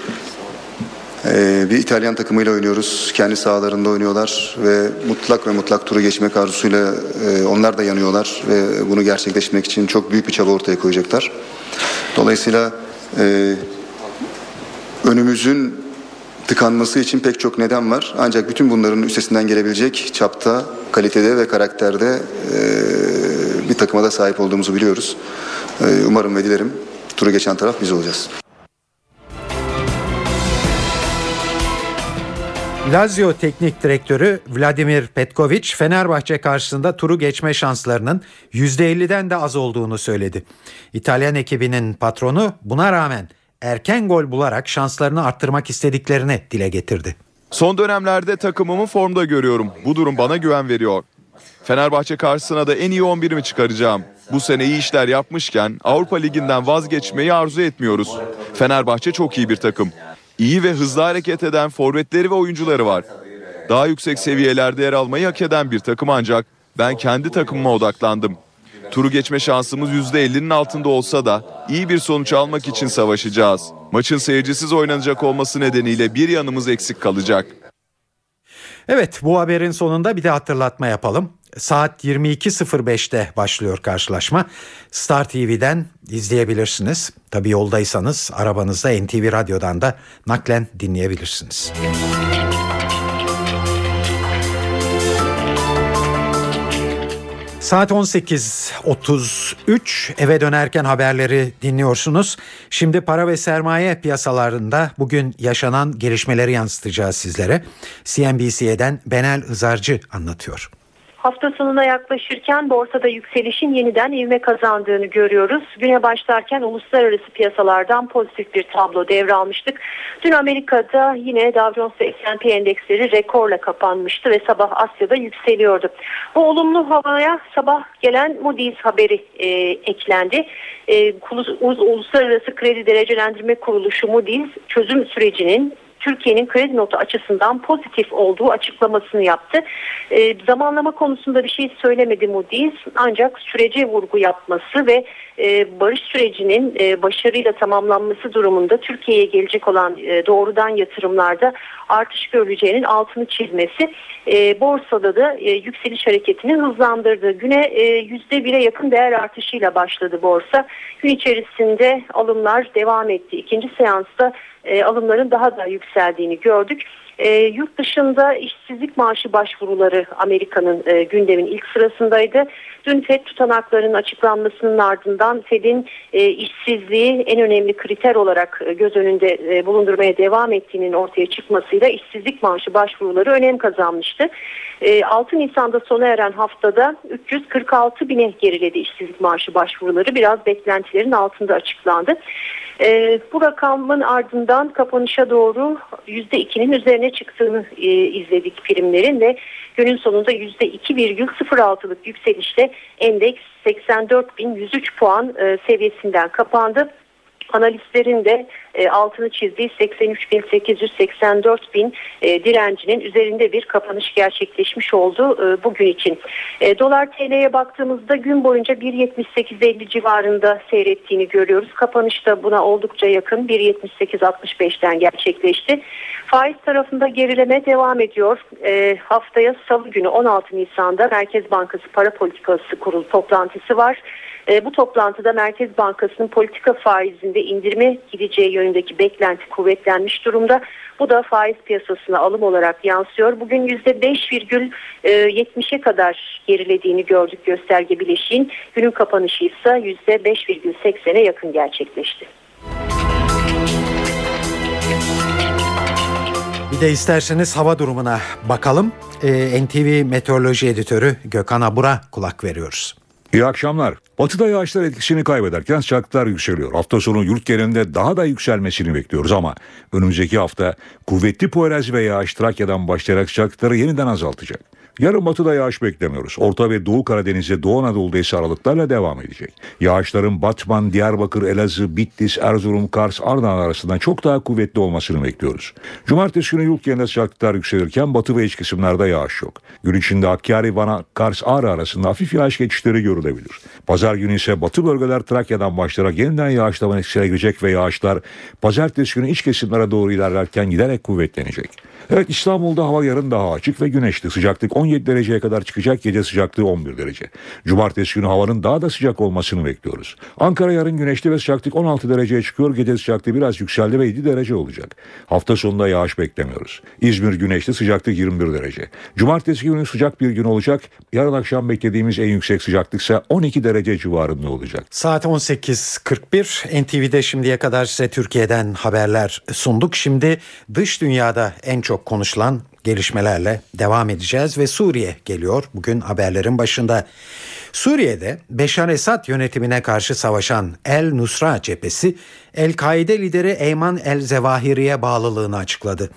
Ee, bir İtalyan takımıyla oynuyoruz. Kendi sahalarında oynuyorlar ve mutlak ve mutlak turu geçmek arzusuyla e, onlar da yanıyorlar. Ve bunu gerçekleştirmek için çok büyük bir çaba ortaya koyacaklar. Dolayısıyla e, önümüzün tıkanması için pek çok neden var. Ancak bütün bunların üstesinden gelebilecek çapta, kalitede ve karakterde E, bir takıma da sahip olduğumuzu biliyoruz. Umarım ve dilerim turu geçen taraf biz olacağız. Lazio Teknik Direktörü Vladimir Petkovic, Fenerbahçe karşısında turu geçme şanslarının yüzde elliden de az olduğunu söyledi. İtalyan ekibinin patronu buna rağmen erken gol bularak şanslarını arttırmak istediklerini dile getirdi. Son dönemlerde takımımı formda görüyorum. Bu durum bana güven veriyor. Fenerbahçe karşısına da en iyi on birimi çıkaracağım. Bu sene iyi işler yapmışken Avrupa Ligi'nden vazgeçmeyi arzu etmiyoruz. Fenerbahçe çok iyi bir takım. İyi ve hızlı hareket eden forvetleri ve oyuncuları var. Daha yüksek seviyelerde yer almayı hak eden bir takım ancak ben kendi takımıma odaklandım. Turu geçme şansımız yüzde ellinin altında olsa da iyi bir sonuç almak için savaşacağız. Maçın seyircisiz oynanacak olması nedeniyle bir yanımız eksik kalacak. Evet, bu haberin sonunda bir de hatırlatma yapalım. Saat yirmi iki sıfır beşte başlıyor karşılaşma. Star T V'den izleyebilirsiniz. Tabii yoldaysanız arabanızda N T V Radyo'dan da naklen dinleyebilirsiniz. Saat on sekiz otuz üç, eve dönerken haberleri dinliyorsunuz. Şimdi para ve sermaye piyasalarında bugün yaşanan gelişmeleri yansıtacağız sizlere. C N B C'den Benel Hızarcı anlatıyor. Hafta sonuna yaklaşırken borsada yükselişin yeniden ivme kazandığını görüyoruz. Güne başlarken uluslararası piyasalardan pozitif bir tablo devralmıştık. Dün Amerika'da yine Dow Jones ve S and P endeksleri rekorla kapanmıştı ve sabah Asya'da yükseliyordu. Bu olumlu havaya sabah gelen Moody's haberi e, eklendi. E, Uluslararası Kredi Derecelendirme Kuruluşu Moody's çözüm sürecinin Türkiye'nin kredi notu açısından pozitif olduğu açıklamasını yaptı. E, zamanlama konusunda bir şey söylemedi Moody's, ancak sürece vurgu yapması ve e, barış sürecinin e, başarıyla tamamlanması durumunda Türkiye'ye gelecek olan e, doğrudan yatırımlarda artış görüleceğinin altını çizmesi e, borsada da e, yükseliş hareketini hızlandırdı. Güne e, yüzde bire yakın değer artışıyla başladı borsa. Gün içerisinde alımlar devam etti. İkinci seansta E, alımların daha da yükseldiğini gördük. E, yurt dışında işsizlik maaşı başvuruları Amerika'nın e, gündemin ilk sırasındaydı. Dün F E D tutanaklarının açıklanmasının ardından F E D'in e, işsizliği en önemli kriter olarak e, göz önünde e, bulundurmaya devam ettiğinin ortaya çıkmasıyla işsizlik maaşı başvuruları önem kazanmıştı. E, altı Nisan'da sona eren haftada üç yüz kırk altı bine geriledi işsizlik maaşı başvuruları. Biraz beklentilerin altında açıklandı. E, bu rakamın ardından kapanışa doğru yüzde ikinin üzerine çıktığını e, izledik primlerin ve günün sonunda yüzde iki virgül sıfır altılık yükselişle endeks seksen dört bin yüz üç puan e, seviyesinden kapandı. Analistlerin de e, altını çizdiği seksen üç bin sekiz yüz seksen dört bin e, direncinin üzerinde bir kapanış gerçekleşmiş oldu e, bugün için. E, Dolar T L'ye baktığımızda gün boyunca bir yetmiş sekiz elli civarında seyrettiğini görüyoruz. Kapanışta buna oldukça yakın bir yetmiş sekiz altmış beşten gerçekleşti. Faiz tarafında gerileme devam ediyor. E, haftaya Salı günü on altı Nisan'da Merkez Bankası Para Politikası Kurulu toplantısı var. E, bu toplantıda Merkez Bankası'nın politika faizinde indirime gideceği yönündeki beklenti kuvvetlenmiş durumda. Bu da faiz piyasasına alım olarak yansıyor. Bugün yüzde beş virgül yetmişe kadar gerilediğini gördük gösterge bileşiğin. Günün kapanışı ise yüzde beş virgül seksene yakın gerçekleşti. Bir de isterseniz hava durumuna bakalım. E, N T V Meteoroloji Editörü Gökhan Abur'a kulak veriyoruz. İyi akşamlar. Batıda yağışlar etkisini kaybederken sıcaklıklar yükseliyor. Hafta sonu yurt genelinde daha da yükselmesini bekliyoruz ama önümüzdeki hafta kuvvetli Poyraz ve yağış Trakya'dan başlayarak sıcaklıkları yeniden azaltacak. Yarın batıda yağış beklemiyoruz. Orta ve Doğu Karadeniz'de, Doğu Anadolu'da ise aralıklarla devam edecek. Yağışların Batman, Diyarbakır, Elazığ, Bitlis, Erzurum, Kars, Ardahan arasından çok daha kuvvetli olmasını bekliyoruz. Cumartesi günü yurt genelinde sıcaklıklar yükselirken batı ve iç kısımlarda yağış yok. Gün içinde Hakkari, Van, Kars, Ağrı arasında hafif yağış geçişleri görülebilir. Pazar günü ise batı bölgeler Trakya'dan başlayarak yeniden yağışlamanın etkisine girecek ve yağışlar pazartesi günü iç kesimlere doğru ilerlerken giderek kuvvetlenecek. Evet, İstanbul'da hava yarın daha açık ve güneşli. Sıcaklık on yedi dereceye kadar çıkacak, gece sıcaklığı on bir derece. Cumartesi günü havanın daha da sıcak olmasını bekliyoruz. Ankara yarın güneşli ve sıcaklık on altı dereceye çıkıyor, gece sıcaklığı biraz yükseldi ve yedi derece olacak. Hafta sonunda yağış beklemiyoruz. İzmir güneşli, sıcaklık yirmi bir derece. Cumartesi günü sıcak bir gün olacak. Yarın akşam beklediğimiz en yüksek sıcaklıksa on iki derece civarında olacak. Saat on sekiz kırk bir. N T V'de şimdiye kadar size Türkiye'den haberler sunduk. Şimdi dış dünyada en çok konuşulan gelişmelerle devam edeceğiz ve Suriye geliyor bugün haberlerin başında. Suriye'de Beşar Esad yönetimine karşı savaşan El Nusra cephesi El-Kaide lideri Eyman el-Zevahiri'ye bağlılığını açıkladı.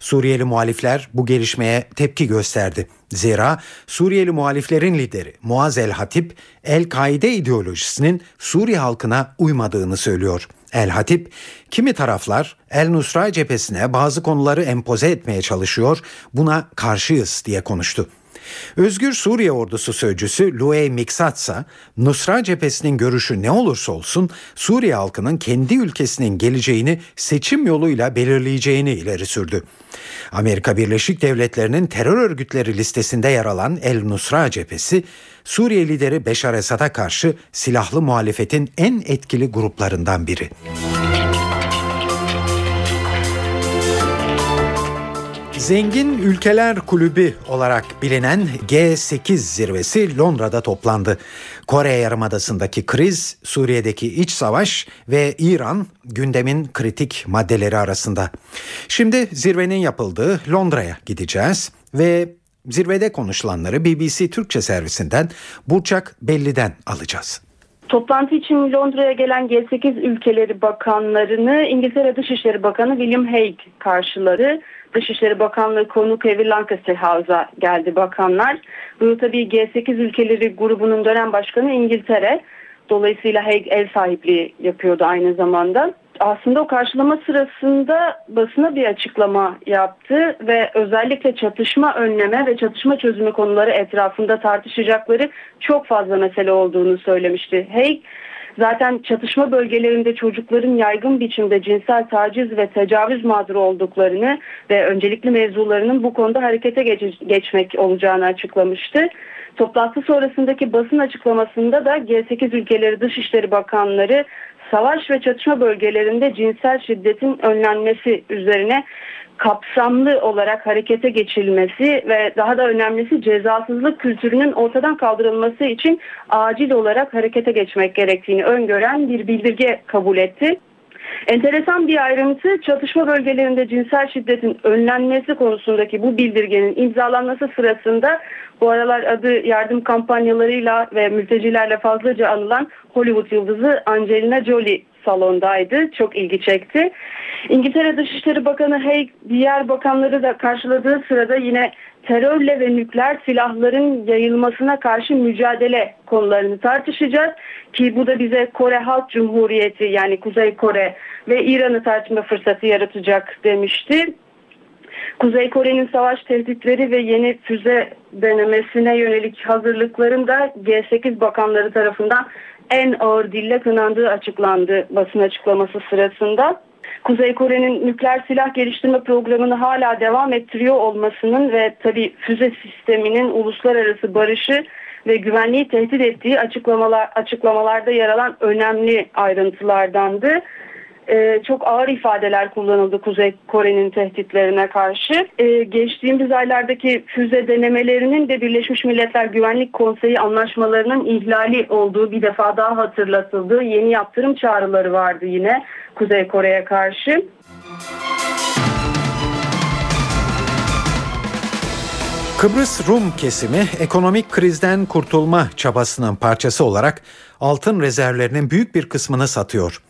Suriyeli muhalifler bu gelişmeye tepki gösterdi. Zira Suriyeli muhaliflerin lideri Muaz El Hatip El-Kaide ideolojisinin Suriye halkına uymadığını söylüyor. El Hatip, kimi taraflar El Nusra cephesine bazı konuları empoze etmeye çalışıyor, buna karşıyız diye konuştu. Özgür Suriye Ordusu sözcüsü Luay Miksat ise Nusra cephesinin görüşü ne olursa olsun Suriye halkının kendi ülkesinin geleceğini seçim yoluyla belirleyeceğini ileri sürdü. Amerika Birleşik Devletleri'nin terör örgütleri listesinde yer alan El Nusra cephesi, Suriye lideri Beşar Esad'a karşı silahlı muhalefetin en etkili gruplarından biri. Zengin Ülkeler Kulübü olarak bilinen G sekiz zirvesi Londra'da toplandı. Kore Yarımadası'ndaki kriz, Suriye'deki iç savaş ve İran gündemin kritik maddeleri arasında. Şimdi zirvenin yapıldığı Londra'ya gideceğiz ve zirvede konuşulanları B B C Türkçe servisinden Burçak Belli'den alacağız. Toplantı için Londra'ya gelen G sekiz ülkeleri bakanlarını İngiltere Dışişleri Bakanı William Hague karşıladı. Dışişleri Bakanlığı konuk evi Lancaster House'a geldi bakanlar. Bu tabii G sekiz ülkeleri grubunun dönem başkanı İngiltere. Dolayısıyla Hague ev sahipliği yapıyordu aynı zamanda. Aslında o karşılama sırasında basına bir açıklama yaptı ve özellikle çatışma önleme ve çatışma çözümü konuları etrafında tartışacakları çok fazla mesele olduğunu söylemişti. Hague, zaten çatışma bölgelerinde çocukların yaygın biçimde cinsel taciz ve tecavüz mağduru olduklarını ve öncelikli mevzularının bu konuda harekete geç- geçmek olacağını açıklamıştı. Toplantı sonrasındaki basın açıklamasında da G sekiz ülkeleri Dışişleri Bakanları savaş ve çatışma bölgelerinde cinsel şiddetin önlenmesi üzerine kapsamlı olarak harekete geçilmesi ve daha da önemlisi cezasızlık kültürünün ortadan kaldırılması için acil olarak harekete geçmek gerektiğini öngören bir bildirge kabul etti. Enteresan bir ayrıntı, çatışma bölgelerinde cinsel şiddetin önlenmesi konusundaki bu bildirgenin imzalanması sırasında bu aralar adı yardım kampanyalarıyla ve mültecilerle fazlaca anılan Hollywood yıldızı Angelina Jolie salondaydı. Çok ilgi çekti. İngiltere Dışişleri Bakanı Hague diğer bakanları da karşıladığı sırada yine terörle ve nükleer silahların yayılmasına karşı mücadele konularını tartışacağız ki bu da bize Kore Halk Cumhuriyeti yani Kuzey Kore ve İran'ı tartışma fırsatı yaratacak demişti. Kuzey Kore'nin savaş tehditleri ve yeni füze denemesine yönelik hazırlıkların da G sekiz bakanları tarafından en ağır dille kınandığı açıklandı basın açıklaması sırasında. Kuzey Kore'nin nükleer silah geliştirme programını hala devam ettiriyor olmasının ve tabii füze sisteminin uluslararası barışı ve güvenliği tehdit ettiği açıklamalar, açıklamalarda yer alan önemli ayrıntılardandı. Ee, çok ağır ifadeler kullanıldı Kuzey Kore'nin tehditlerine karşı. Ee, geçtiğimiz aylardaki füze denemelerinin de Birleşmiş Milletler Güvenlik Konseyi anlaşmalarının ihlali olduğu bir defa daha hatırlatıldı. Yeni yaptırım çağrıları vardı yine Kuzey Kore'ye karşı. Kıbrıs Rum kesimi ekonomik krizden kurtulma çabasının parçası olarak altın rezervlerinin büyük bir kısmını satıyor.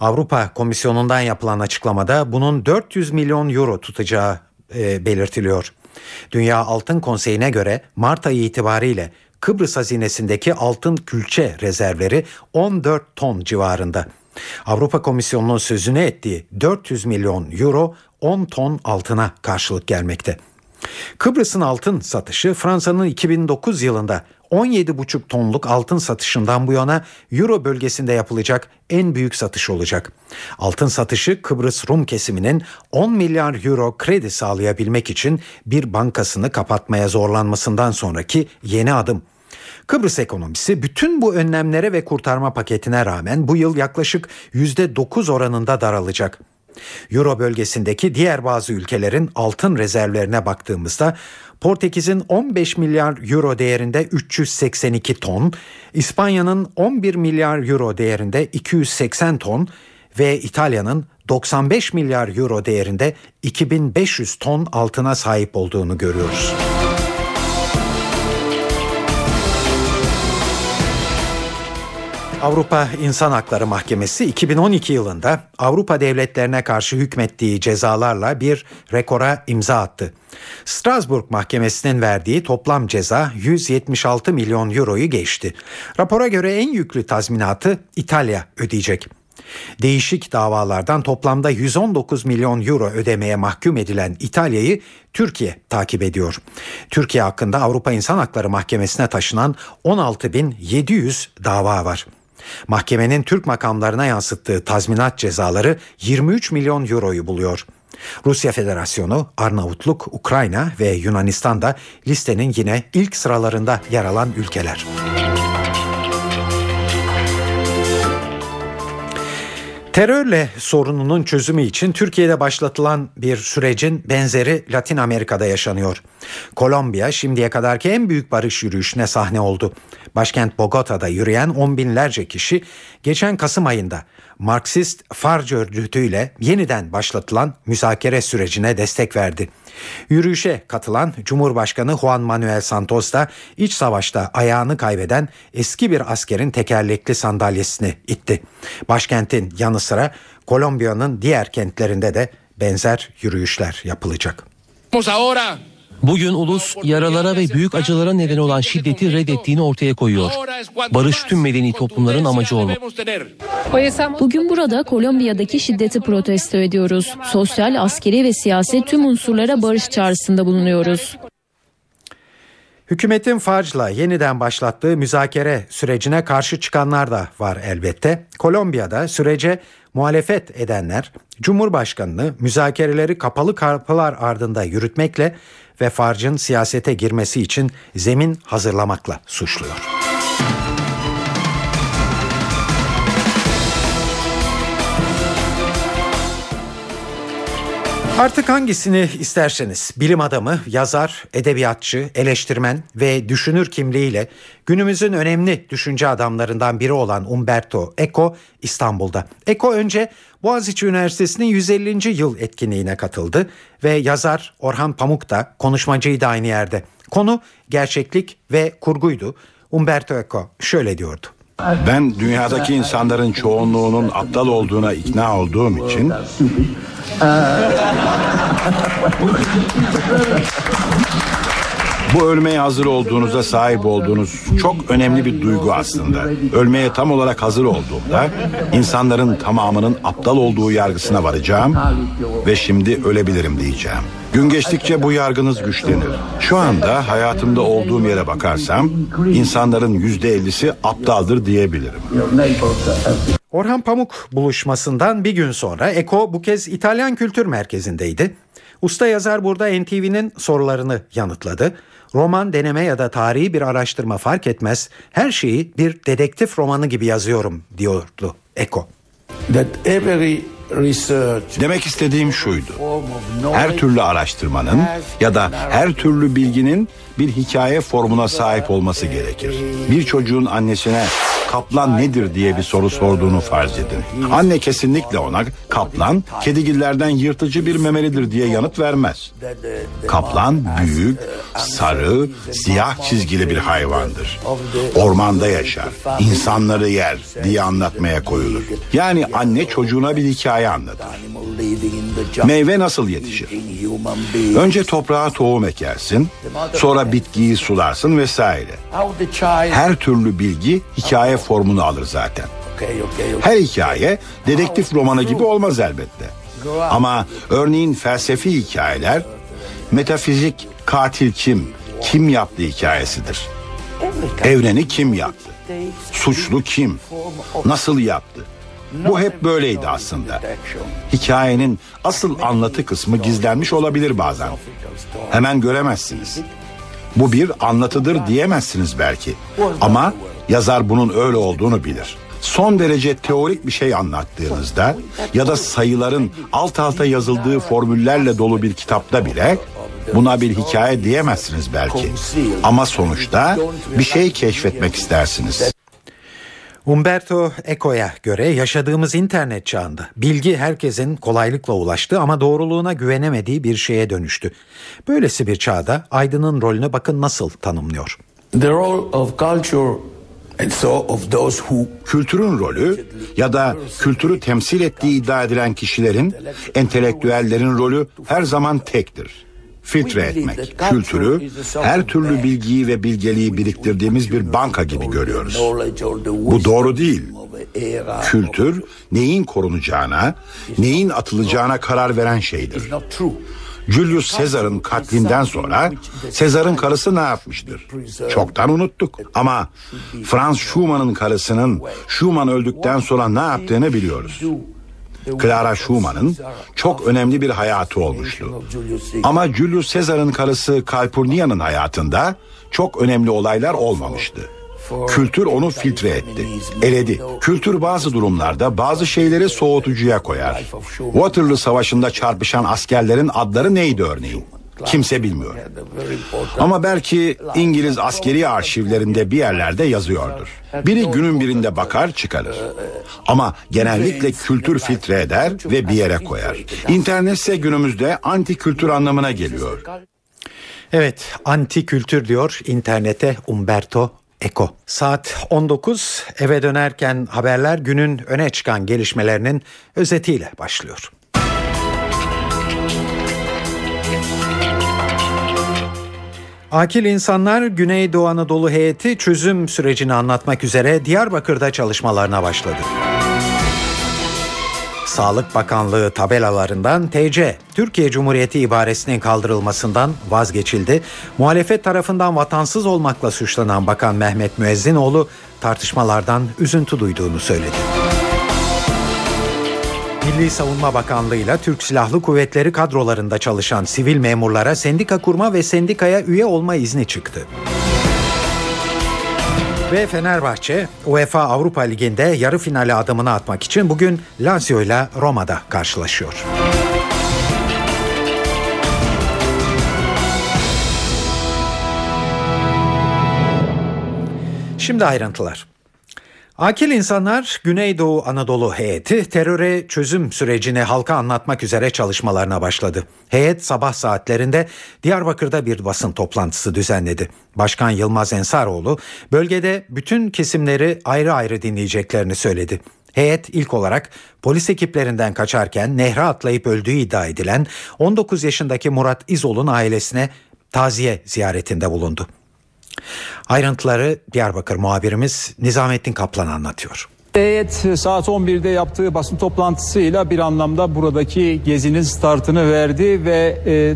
Avrupa Komisyonu'ndan yapılan açıklamada bunun dört yüz milyon euro tutacağı e, belirtiliyor. Dünya Altın Konseyi'ne göre Mart ayı itibariyle Kıbrıs hazinesindeki altın külçe rezervleri on dört ton civarında. Avrupa Komisyonu'nun sözünü ettiği dört yüz milyon euro on ton altına karşılık gelmekte. Kıbrıs'ın altın satışı Fransa'nın iki bin dokuz yılında on yedi virgül beş tonluk altın satışından bu yana Euro bölgesinde yapılacak en büyük satış olacak. Altın satışı Kıbrıs Rum kesiminin on milyar euro kredi sağlayabilmek için bir bankasını kapatmaya zorlanmasından sonraki yeni adım. Kıbrıs ekonomisi bütün bu önlemlere ve kurtarma paketine rağmen bu yıl yaklaşık yüzde dokuz oranında daralacak. Euro bölgesindeki diğer bazı ülkelerin altın rezervlerine baktığımızda Portekiz'in on beş milyar euro değerinde üç yüz seksen iki ton, İspanya'nın on bir milyar euro değerinde iki yüz seksen ton ve İtalya'nın doksan beş milyar euro değerinde iki bin beş yüz ton altına sahip olduğunu görüyoruz. Avrupa İnsan Hakları Mahkemesi iki bin on iki yılında Avrupa devletlerine karşı hükmettiği cezalarla bir rekora imza attı. Strasbourg Mahkemesi'nin verdiği toplam ceza yüz yetmiş altı milyon euroyu geçti. Rapora göre en yüklü tazminatı İtalya ödeyecek. Değişik davalardan toplamda yüz on dokuz milyon euro ödemeye mahkum edilen İtalya'yı Türkiye takip ediyor. Türkiye hakkında Avrupa İnsan Hakları Mahkemesi'ne taşınan on altı bin yedi yüz dava var. Mahkemenin Türk makamlarına yansıttığı tazminat cezaları yirmi üç milyon euroyu buluyor. Rusya Federasyonu, Arnavutluk, Ukrayna ve Yunanistan da listenin yine ilk sıralarında yer alan ülkeler. Terörle sorununun çözümü için Türkiye'de başlatılan bir sürecin benzeri Latin Amerika'da yaşanıyor. Kolombiya şimdiye kadarki en büyük barış yürüyüşüne sahne oldu. Başkent Bogota'da yürüyen on binlerce kişi geçen Kasım ayında Marksist Farc örgütüyle yeniden başlatılan müzakere sürecine destek verdi. Yürüyüşe katılan Cumhurbaşkanı Juan Manuel Santos da iç savaşta ayağını kaybeden eski bir askerin tekerlekli sandalyesini itti. Başkentin yanı sıra Kolombiya'nın diğer kentlerinde de benzer yürüyüşler yapılacak. Bugün ulus yaralara ve büyük acılara neden olan şiddeti reddettiğini ortaya koyuyor. Barış tüm medeni toplumların amacı olmalı. Bugün burada Kolombiya'daki şiddeti protesto ediyoruz. Sosyal, askeri ve siyasi tüm unsurlara barış çağrısında bulunuyoruz. Hükümetin Farc'la yeniden başlattığı müzakere sürecine karşı çıkanlar da var elbette. Kolombiya'da sürece muhalefet edenler Cumhurbaşkanı'nı müzakereleri kapalı kapılar ardında yürütmekle ve Farc'ın siyasete girmesi için zemin hazırlamakla suçluyor. Artık hangisini isterseniz, bilim adamı, yazar, edebiyatçı, eleştirmen ve düşünür kimliğiyle günümüzün önemli düşünce adamlarından biri olan Umberto Eco İstanbul'da. Eco önce Boğaziçi Üniversitesi'nin yüz ellinci yıl etkinliğine katıldı ve yazar Orhan Pamuk da konuşmacıydı aynı yerde. Konu gerçeklik ve kurguydu. Umberto Eco şöyle diyordu. Ben dünyadaki insanların çoğunluğunun aptal olduğuna ikna olduğum için bu ölmeye hazır olduğunuza sahip olduğunuz çok önemli bir duygu aslında. Ölmeye tam olarak hazır olduğumda insanların tamamının aptal olduğu yargısına varacağım ve şimdi ölebilirim diyeceğim. Gün geçtikçe bu yargınız güçlenir. Şu anda hayatımda olduğum yere bakarsam insanların yüzde ellisi aptaldır diyebilirim. Orhan Pamuk buluşmasından bir gün sonra Eco bu kez İtalyan Kültür Merkezi'ndeydi. Usta yazar burada N T V'nin sorularını yanıtladı. Roman, deneme ya da tarihi bir araştırma fark etmez. Her şeyi bir dedektif romanı gibi yazıyorum diyordu Eco. That every Demek istediğim şuydu. Her türlü araştırmanın ya da her türlü bilginin bir hikaye formuna sahip olması gerekir. Bir çocuğun annesine kaplan nedir diye bir soru sorduğunu farz edin. Anne kesinlikle ona kaplan kedigillerden yırtıcı bir memelidir diye yanıt vermez. Kaplan büyük, sarı, siyah çizgili bir hayvandır. Ormanda yaşar, insanları yer diye anlatmaya koyulur. Yani anne çocuğuna bir hikaye anlatır. Meyve nasıl yetişir? Önce toprağa tohum ekersin, sonra bitkiyi sularsın vesaire. Her türlü bilgi hikaye formunu alır zaten. Her hikaye dedektif romanı gibi olmaz elbette. Ama örneğin felsefi hikayeler, metafizik katil kim, kim yaptı hikayesidir. Evreni kim yaptı? Suçlu kim? Nasıl yaptı? Bu hep böyleydi aslında. Hikayenin asıl anlatı kısmı gizlenmiş olabilir bazen. Hemen göremezsiniz. Bu bir anlatıdır diyemezsiniz belki. Ama yazar bunun öyle olduğunu bilir. Son derece teorik bir şey anlattığınızda ya da sayıların alt alta yazıldığı formüllerle dolu bir kitapta bile buna bir hikaye diyemezsiniz belki. Ama sonuçta bir şey keşfetmek istersiniz. Umberto Eco'ya göre yaşadığımız internet çağında bilgi herkesin kolaylıkla ulaştığı ama doğruluğuna güvenemediği bir şeye dönüştü. Böylesi bir çağda aydının rolünü bakın nasıl tanımlıyor. The role of culture and so of those who... Kültürün rolü ya da kültürü temsil ettiği iddia edilen kişilerin, entelektüellerin rolü her zaman tektir. Filtre etmek, kültürü, her türlü bilgiyi ve bilgeliği biriktirdiğimiz bir banka gibi görüyoruz. Bu doğru değil. Kültür, neyin korunacağına, neyin atılacağına karar veren şeydir. Julius Caesar'ın katlinden sonra Caesar'ın karısı ne yapmıştır? Çoktan unuttuk. Ama Franz Schumann'ın karısının Schumann öldükten sonra ne yaptığını biliyoruz. Clara Schumann'ın çok önemli bir hayatı olmuştu. Ama Julius Caesar'ın karısı Calpurnia'nın hayatında çok önemli olaylar olmamıştı. Kültür onu filtre etti, eledi. Kültür bazı durumlarda bazı şeyleri soğutucuya koyar. Waterloo Savaşı'nda çarpışan askerlerin adları neydi örneğin? Kimse bilmiyor. Ama belki İngiliz askeri arşivlerinde bir yerlerde yazıyordur. Biri günün birinde bakar çıkarır. Ama genellikle kültür filtre eder ve bir yere koyar. İnternet ise günümüzde anti kültür anlamına geliyor. Evet, anti kültür diyor internete Umberto Eco. Saat on dokuz, eve dönerken haberler günün öne çıkan gelişmelerinin özetiyle başlıyor. Akil İnsanlar Güneydoğu Anadolu heyeti çözüm sürecini anlatmak üzere Diyarbakır'da çalışmalarına başladı. Sağlık Bakanlığı tabelalarından T C, Türkiye Cumhuriyeti ibaresinin kaldırılmasından vazgeçildi. Muhalefet tarafından vatansız olmakla suçlanan Bakan Mehmet Müezzinoğlu tartışmalardan üzüntü duyduğunu söyledi. Milli Savunma Bakanlığı ile Türk Silahlı Kuvvetleri kadrolarında çalışan sivil memurlara sendika kurma ve sendikaya üye olma izni çıktı. Ve Fenerbahçe, UEFA Avrupa Ligi'nde yarı finale adımını atmak için bugün Lazio ile Roma'da karşılaşıyor. Şimdi ayrıntılar. Akil insanlar Güneydoğu Anadolu heyeti teröre çözüm sürecini halka anlatmak üzere çalışmalarına başladı. Heyet sabah saatlerinde Diyarbakır'da bir basın toplantısı düzenledi. Başkan Yılmaz Ensaroğlu bölgede bütün kesimleri ayrı ayrı dinleyeceklerini söyledi. Heyet ilk olarak polis ekiplerinden kaçarken nehre atlayıp öldüğü iddia edilen on dokuz yaşındaki Murat İzol'un ailesine taziye ziyaretinde bulundu. Ayrıntıları Diyarbakır muhabirimiz Nizamettin Kaplan anlatıyor. Heyet saat on birde yaptığı basın toplantısıyla bir anlamda buradaki gezinin startını verdi ve e,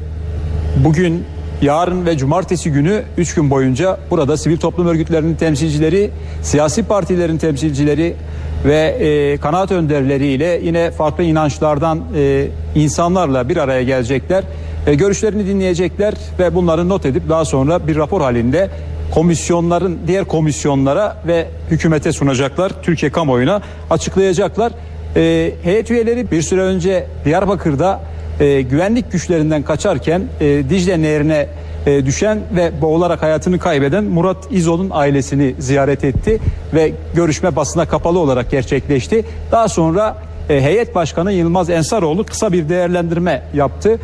bugün, yarın ve cumartesi günü üç gün boyunca burada sivil toplum örgütlerinin temsilcileri, siyasi partilerin temsilcileri ve e, kanaat önderleriyle yine farklı inançlardan e, insanlarla bir araya gelecekler. E, görüşlerini dinleyecekler ve bunları not edip daha sonra bir rapor halinde komisyonların diğer komisyonlara ve hükümete sunacaklar. Türkiye kamuoyuna açıklayacaklar. E, heyet üyeleri bir süre önce Diyarbakır'da e, güvenlik güçlerinden kaçarken e, Dicle Nehri'ne e, düşen ve boğularak hayatını kaybeden Murat İzol'un ailesini ziyaret etti ve görüşme basına kapalı olarak gerçekleşti. Daha sonra heyet başkanı Yılmaz Ensaroğlu kısa bir değerlendirme yaptı.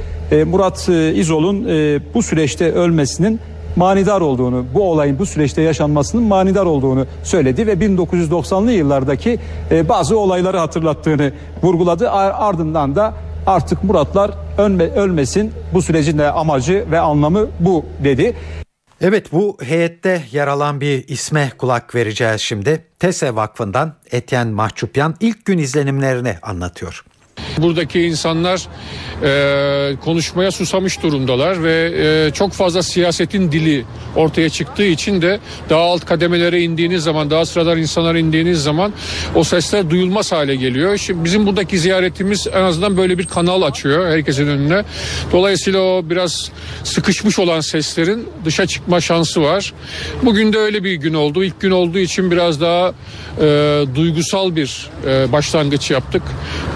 Murat İzol'un bu süreçte ölmesinin manidar olduğunu, bu olayın bu süreçte yaşanmasının manidar olduğunu söyledi ve bin dokuz yüz doksanlı yıllardaki bazı olayları hatırlattığını vurguladı. Ardından da artık Muratlar ölmesin, bu sürecin de amacı ve anlamı bu dedi. Evet, bu heyette yer alan bir isme kulak vereceğiz şimdi. Tese Vakfı'ndan Etyen Mahçupyan ilk gün izlenimlerini anlatıyor. Buradaki insanlar e, konuşmaya susamış durumdalar ve e, çok fazla siyasetin dili ortaya çıktığı için de daha alt kademelere indiğiniz zaman, daha sıradan insanlara indiğiniz zaman o sesler duyulmaz hale geliyor. Şimdi bizim buradaki ziyaretimiz en azından böyle bir kanal açıyor herkesin önüne. Dolayısıyla o biraz sıkışmış olan seslerin dışa çıkma şansı var. Bugün de öyle bir gün oldu. İlk gün olduğu için biraz daha e, duygusal bir e, başlangıç yaptık.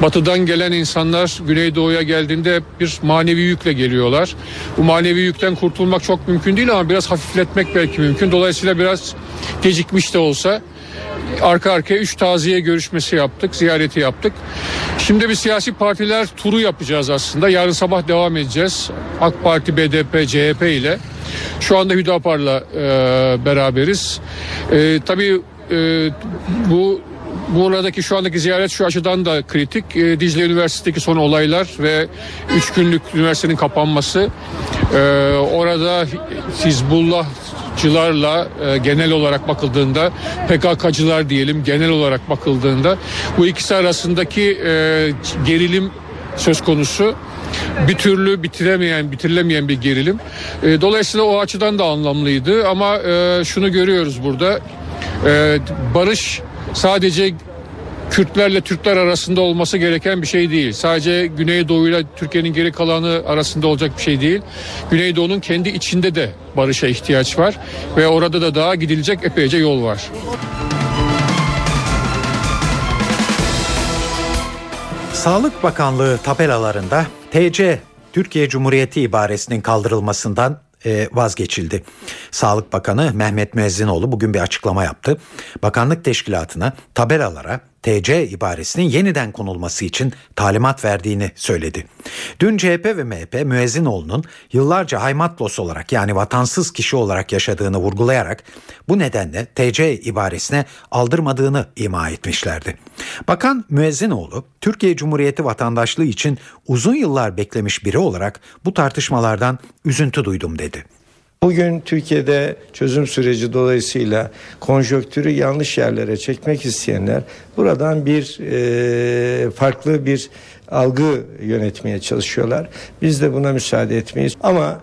Batı'dan gelen insanlar Güneydoğu'ya geldiğinde hep bir manevi yükle geliyorlar. Bu manevi yükten kurtulmak çok mümkün değil ama biraz hafifletmek belki mümkün. Dolayısıyla biraz gecikmiş de olsa arka arkaya üç taziye görüşmesi yaptık, ziyareti yaptık. Şimdi bir siyasi partiler turu yapacağız aslında. Yarın sabah devam edeceğiz. AK Parti, B D P, C H P ile. Şu anda Hüdapar'la e, beraberiz. E, tabii e, bu Buradaki şu andaki ziyaret şu açıdan da kritik. Dicle Üniversitesi'ndeki son olaylar ve üç günlük üniversitenin kapanması. Ee, orada Hizbullahçılarla e, genel olarak bakıldığında, P K K'cılar diyelim genel olarak bakıldığında bu ikisi arasındaki e, gerilim söz konusu. Bir türlü bitiremeyen, bitirilemeyen bir gerilim. E, dolayısıyla o açıdan da anlamlıydı ama e, şunu görüyoruz burada. E, barış sadece Kürtlerle Türkler arasında olması gereken bir şey değil. Sadece Güneydoğu'yla Türkiye'nin geri kalanı arasında olacak bir şey değil. Güneydoğu'nun kendi içinde de barışa ihtiyaç var ve orada da daha gidilecek epeyce yol var. Sağlık Bakanlığı tabelalarında T C Türkiye Cumhuriyeti ibaresinin kaldırılmasından vazgeçildi. Sağlık Bakanı Mehmet Müezzinoğlu bugün bir açıklama yaptı. Bakanlık teşkilatına tabelalara T C ibaresinin yeniden konulması için talimat verdiğini söyledi. Dün C H P ve M H P Müezzinoğlu'nun yıllarca haymatlos olarak yani vatansız kişi olarak yaşadığını vurgulayarak bu nedenle T C ibaresine aldırmadığını ima etmişlerdi. Bakan Müezzinoğlu, Türkiye Cumhuriyeti vatandaşlığı için uzun yıllar beklemiş biri olarak bu tartışmalardan üzüntü duydum dedi. Bugün Türkiye'de çözüm süreci dolayısıyla konjonktürü yanlış yerlere çekmek isteyenler buradan bir e, farklı bir algı yönetmeye çalışıyorlar. Biz de buna müsaade etmeyiz. Ama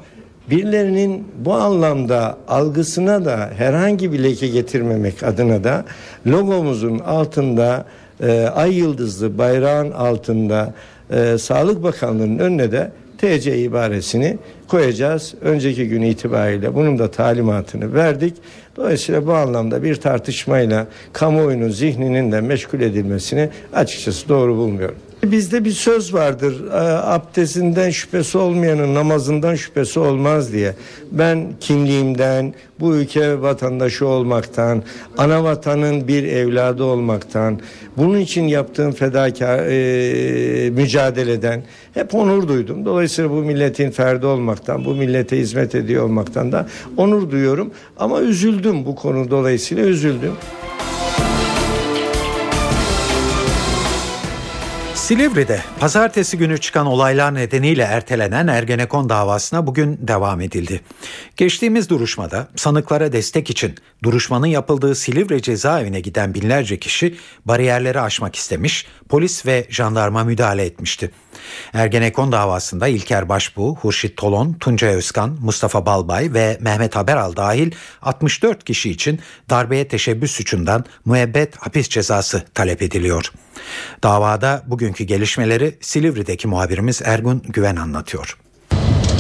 birilerinin bu anlamda algısına da herhangi bir leke getirmemek adına da logomuzun altında e, ay yıldızlı bayrağın altında e, Sağlık Bakanlığı'nın önüne de T C ibaresini koyacağız. Önceki gün itibariyle bunun da talimatını verdik. Dolayısıyla bu anlamda bir tartışmayla kamuoyunun zihninin de meşgul edilmesini açıkçası doğru bulmuyorum. Bizde bir söz vardır, abdestinden şüphesi olmayanın namazından şüphesi olmaz diye. Ben kimliğimden, bu ülke vatandaşı olmaktan, ana vatanın bir evladı olmaktan, bunun için yaptığım fedakar e, mücadeleden hep onur duydum. Dolayısıyla bu milletin ferdi olmaktan, bu millete hizmet ediyor olmaktan da onur duyuyorum. Ama üzüldüm bu konu dolayısıyla üzüldüm. Silivri'de pazartesi günü çıkan olaylar nedeniyle ertelenen Ergenekon davasına bugün devam edildi. Geçtiğimiz duruşmada sanıklara destek için duruşmanın yapıldığı Silivri cezaevine giden binlerce kişi bariyerleri aşmak istemiş, polis ve jandarma müdahale etmişti. Ergenekon davasında İlker Başbuğ, Hurşit Tolon, Tuncay Özkan, Mustafa Balbay ve Mehmet Haberal dahil altmış dört kişi için darbeye teşebbüs suçundan müebbet hapis cezası talep ediliyor. Davada bugünkü gelişmeleri Silivri'deki muhabirimiz Ergun Güven anlatıyor.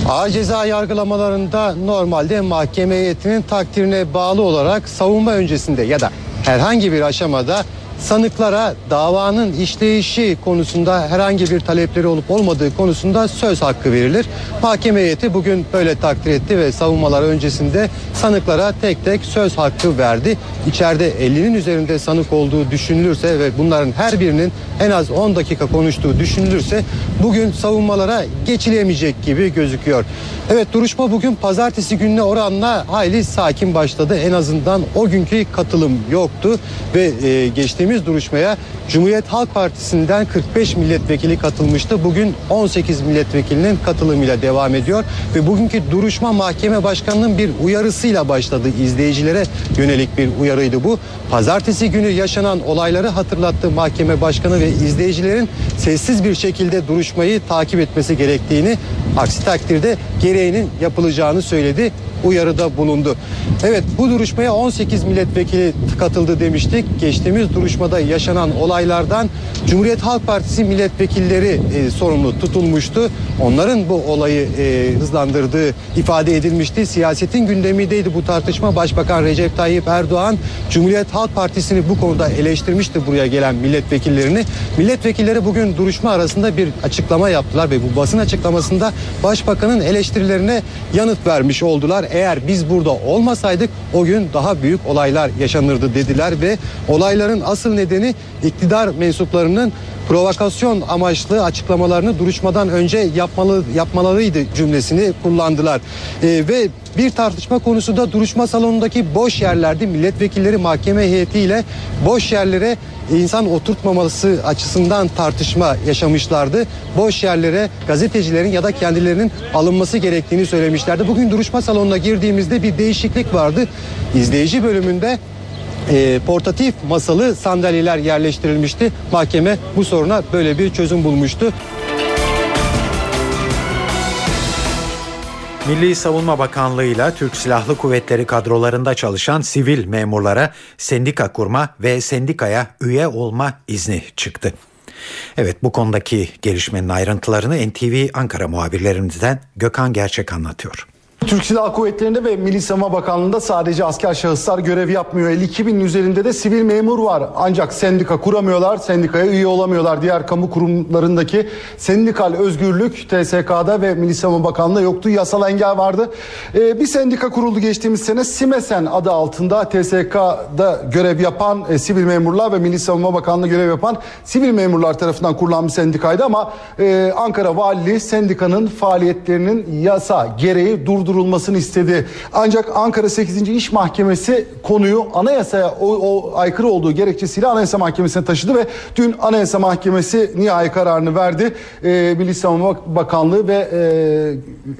Ağır ceza yargılamalarında normalde mahkeme heyetinin takdirine bağlı olarak savunma öncesinde ya da herhangi bir aşamada sanıklara davanın işleyişi konusunda herhangi bir talepleri olup olmadığı konusunda söz hakkı verilir. Mahkeme heyeti bugün böyle takdir etti ve savunmalar öncesinde sanıklara tek tek söz hakkı verdi. İçeride ellinin üzerinde sanık olduğu düşünülürse ve bunların her birinin en az on dakika konuştuğu düşünülürse bugün savunmalara geçilemeyecek gibi gözüküyor. Evet, duruşma bugün pazartesi gününe oranla hayli sakin başladı. En azından o günkü katılım yoktu ve e, geçtiğimiz duruşmaya Cumhuriyet Halk Partisi'nden kırk beş milletvekili katılmıştı. Bugün on sekiz milletvekilinin katılımıyla devam ediyor ve bugünkü duruşma mahkeme başkanının bir uyarısıyla başladı. İzleyicilere yönelik bir uyarıydı bu. Pazartesi günü yaşanan olayları hatırlattı mahkeme başkanı ve izleyicilerin sessiz bir şekilde duruşmayı takip etmesi gerektiğini, aksi takdirde gereğinin yapılacağını söyledi. Uyarıda bulundu. Evet, bu duruşmaya on sekiz milletvekili katıldı demiştik. Geçtiğimiz duruşmada yaşanan olaylardan Cumhuriyet Halk Partisi milletvekilleri e, sorumlu tutulmuştu. Onların bu olayı e, hızlandırdığı ifade edilmişti. Siyasetin gündemindeydi bu tartışma. Başbakan Recep Tayyip Erdoğan Cumhuriyet Halk Partisi'ni bu konuda eleştirmişti, buraya gelen milletvekillerini. Milletvekilleri bugün duruşma arasında bir açıklama yaptılar ve bu basın açıklamasında Başbakan'ın eleştirilerine yanıt vermiş oldular. Eğer biz burada olmasaydık o gün daha büyük olaylar yaşanırdı dediler ve olayların asıl nedeni iktidar mensuplarının provokasyon amaçlı açıklamalarını duruşmadan önce yapmalı, yapmalarıydı cümlesini kullandılar. Ee, ve bir tartışma konusu da duruşma salonundaki boş yerlerdi. Milletvekilleri mahkeme heyetiyle boş yerlere insan oturtmaması açısından tartışma yaşamışlardı. Boş yerlere gazetecilerin ya da kendilerinin alınması gerektiğini söylemişlerdi. Bugün duruşma salonuna girdiğimizde bir değişiklik vardı. İzleyici bölümünde E, portatif masalı sandalyeler yerleştirilmişti. Mahkeme bu soruna böyle bir çözüm bulmuştu. Milli Savunma Bakanlığı ile Türk Silahlı Kuvvetleri kadrolarında çalışan sivil memurlara sendika kurma ve sendikaya üye olma izni çıktı. Evet, bu konudaki gelişmenin ayrıntılarını N T V Ankara muhabirlerimizden Gökhan Gerçek anlatıyor. Türk Silahlı Kuvvetleri'nde ve Milli Savunma Bakanlığı'nda sadece asker şahıslar görev yapmıyor. elli iki binin üzerinde de sivil memur var. Ancak sendika kuramıyorlar, sendikaya üye olamıyorlar. Diğer kamu kurumlarındaki sendikal özgürlük T S K'da ve Milli Savunma Bakanlığı'nda yoktu. Yasal engel vardı. Ee, bir sendika kuruldu geçtiğimiz sene. Simesen adı altında T S K'da görev yapan e, sivil memurlar ve Milli Savunma Bakanlığı'nda görev yapan sivil memurlar tarafından kurulan bir sendikaydı. Ama e, Ankara Valiliği sendikanın faaliyetlerinin yasa gereği durdu. durulmasını istedi. Ancak Ankara sekizinci İş Mahkemesi konuyu anayasaya o, o aykırı olduğu gerekçesiyle Anayasa Mahkemesi'ne taşıdı ve dün Anayasa Mahkemesi nihai kararını verdi. Ee, Milli Savunma Bakanlığı ve e,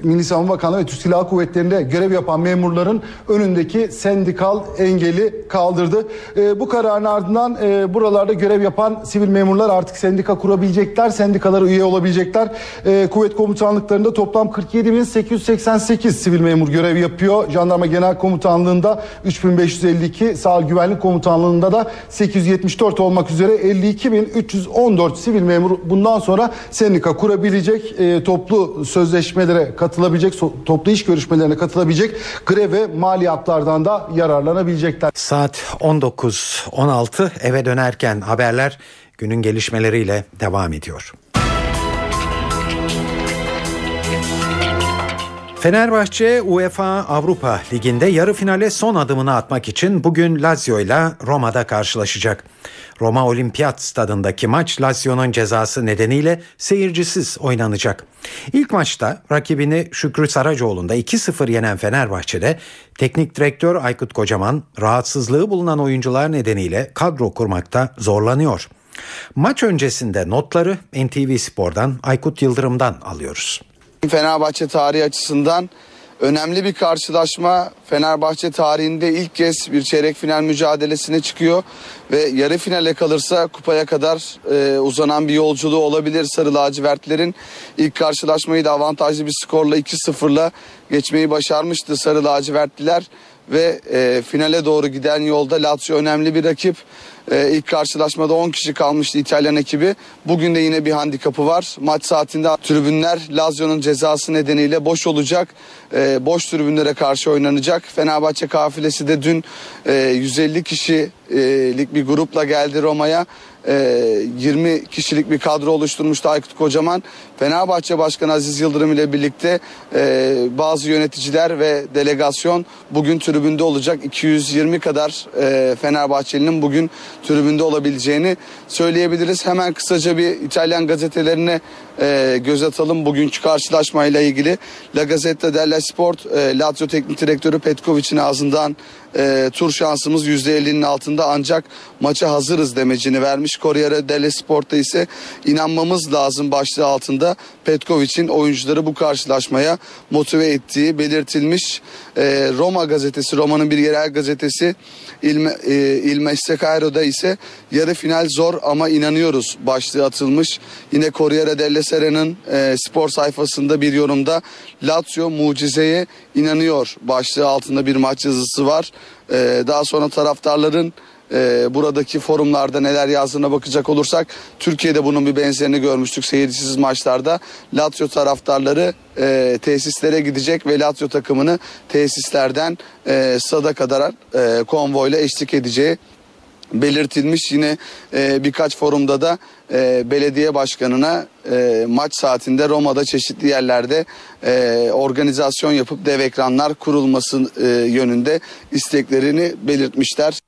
Milli Savunma Bakanlığı ve Türk Silahlı Kuvvetleri'nde görev yapan memurların önündeki sendikal engeli kaldırdı. E, bu kararın ardından e, buralarda görev yapan sivil memurlar artık sendika kurabilecekler, sendikalara üye olabilecekler. E, kuvvet komutanlıklarında toplam kırk yedi bin sekiz yüz seksen sekiz sivil memur görev yapıyor. Jandarma Genel Komutanlığı'nda üç bin beş yüz elli iki, Sahil Güvenlik Komutanlığı'nda da sekiz yüz yetmiş dört olmak üzere elli iki bin üç yüz on dört sivil memur bundan sonra sendika kurabilecek, e, toplu sözleşmelere katılabilecek, so- toplu iş görüşmelerine katılabilecek, grev ve maliyatlardan da yararlanabilecekler. Saat on dokuz on altı, eve dönerken haberler günün gelişmeleriyle devam ediyor. Fenerbahçe UEFA Avrupa Ligi'nde yarı finale son adımını atmak için bugün Lazio ile Roma'da karşılaşacak. Roma Olimpiyat Stadındaki maç Lazio'nun cezası nedeniyle seyircisiz oynanacak. İlk maçta rakibini Şükrü Saracoğlu'nda iki sıfır yenen Fenerbahçe'de teknik direktör Aykut Kocaman rahatsızlığı bulunan oyuncular nedeniyle kadro kurmakta zorlanıyor. Maç öncesinde notları N T V Spor'dan Aykut Yıldırım'dan alıyoruz. Fenerbahçe tarihi açısından önemli bir karşılaşma. Fenerbahçe tarihinde ilk kez bir çeyrek final mücadelesine çıkıyor ve yarı finale kalırsa kupaya kadar e, uzanan bir yolculuğu olabilir. Sarı lacivertlerin ilk karşılaşmayı da avantajlı bir skorla iki sıfırla geçmeyi başarmıştı sarı lacivertliler ve e, finale doğru giden yolda Lazio önemli bir rakip. Ee, ilk karşılaşmada on kişi kalmıştı İtalyan ekibi. Bugün de yine bir handikapı var. Maç saatinde tribünler Lazio'nun cezası nedeniyle boş olacak. Ee, boş tribünlere karşı oynanacak. Fenerbahçe kafilesi de dün e, yüz elli kişilik bir grupla geldi Roma'ya. yirmi kişilik bir kadro oluşturmuştu Aykut Kocaman. Fenerbahçe Başkanı Aziz Yıldırım ile birlikte bazı yöneticiler ve delegasyon bugün tribünde olacak. iki yüz yirmi kadar Fenerbahçelinin bugün tribünde olabileceğini söyleyebiliriz. Hemen kısaca bir İtalyan gazetelerine göz atalım bugünkü karşılaşmayla ilgili. La Gazzetta dello Sport, Lazio Teknik Direktörü Petkovic'in ağzından E, tur şansımız yüzde ellinin altında ancak maça hazırız demecini vermiş. Corriere dello Sport'ta ise inanmamız lazım başlığı altında Petkovic'in oyuncuları bu karşılaşmaya motive ettiği belirtilmiş. E, Roma gazetesi, Roma'nın bir yerel gazetesi Il, e, Il Messaggio'da ise yarı final zor ama inanıyoruz başlığı atılmış. Yine Corriere della Sera'nın e, spor sayfasında bir yorumda Lazio mucizeye inanıyor başlığı altında bir maç yazısı var. Daha sonra taraftarların buradaki forumlarda neler yazdığına bakacak olursak Türkiye'de bunun bir benzerini görmüştük seyircisiz maçlarda. Lazio taraftarları e, tesislere gidecek ve Lazio takımını tesislerden e, sada kadar e, konvoyla eşlik edeceği belirtilmiş. Yine e, birkaç forumda da e, belediye başkanına e, maç saatinde Roma'da çeşitli yerlerde e, organizasyon yapıp dev ekranlar kurulması e, yönünde isteklerini belirtmişler.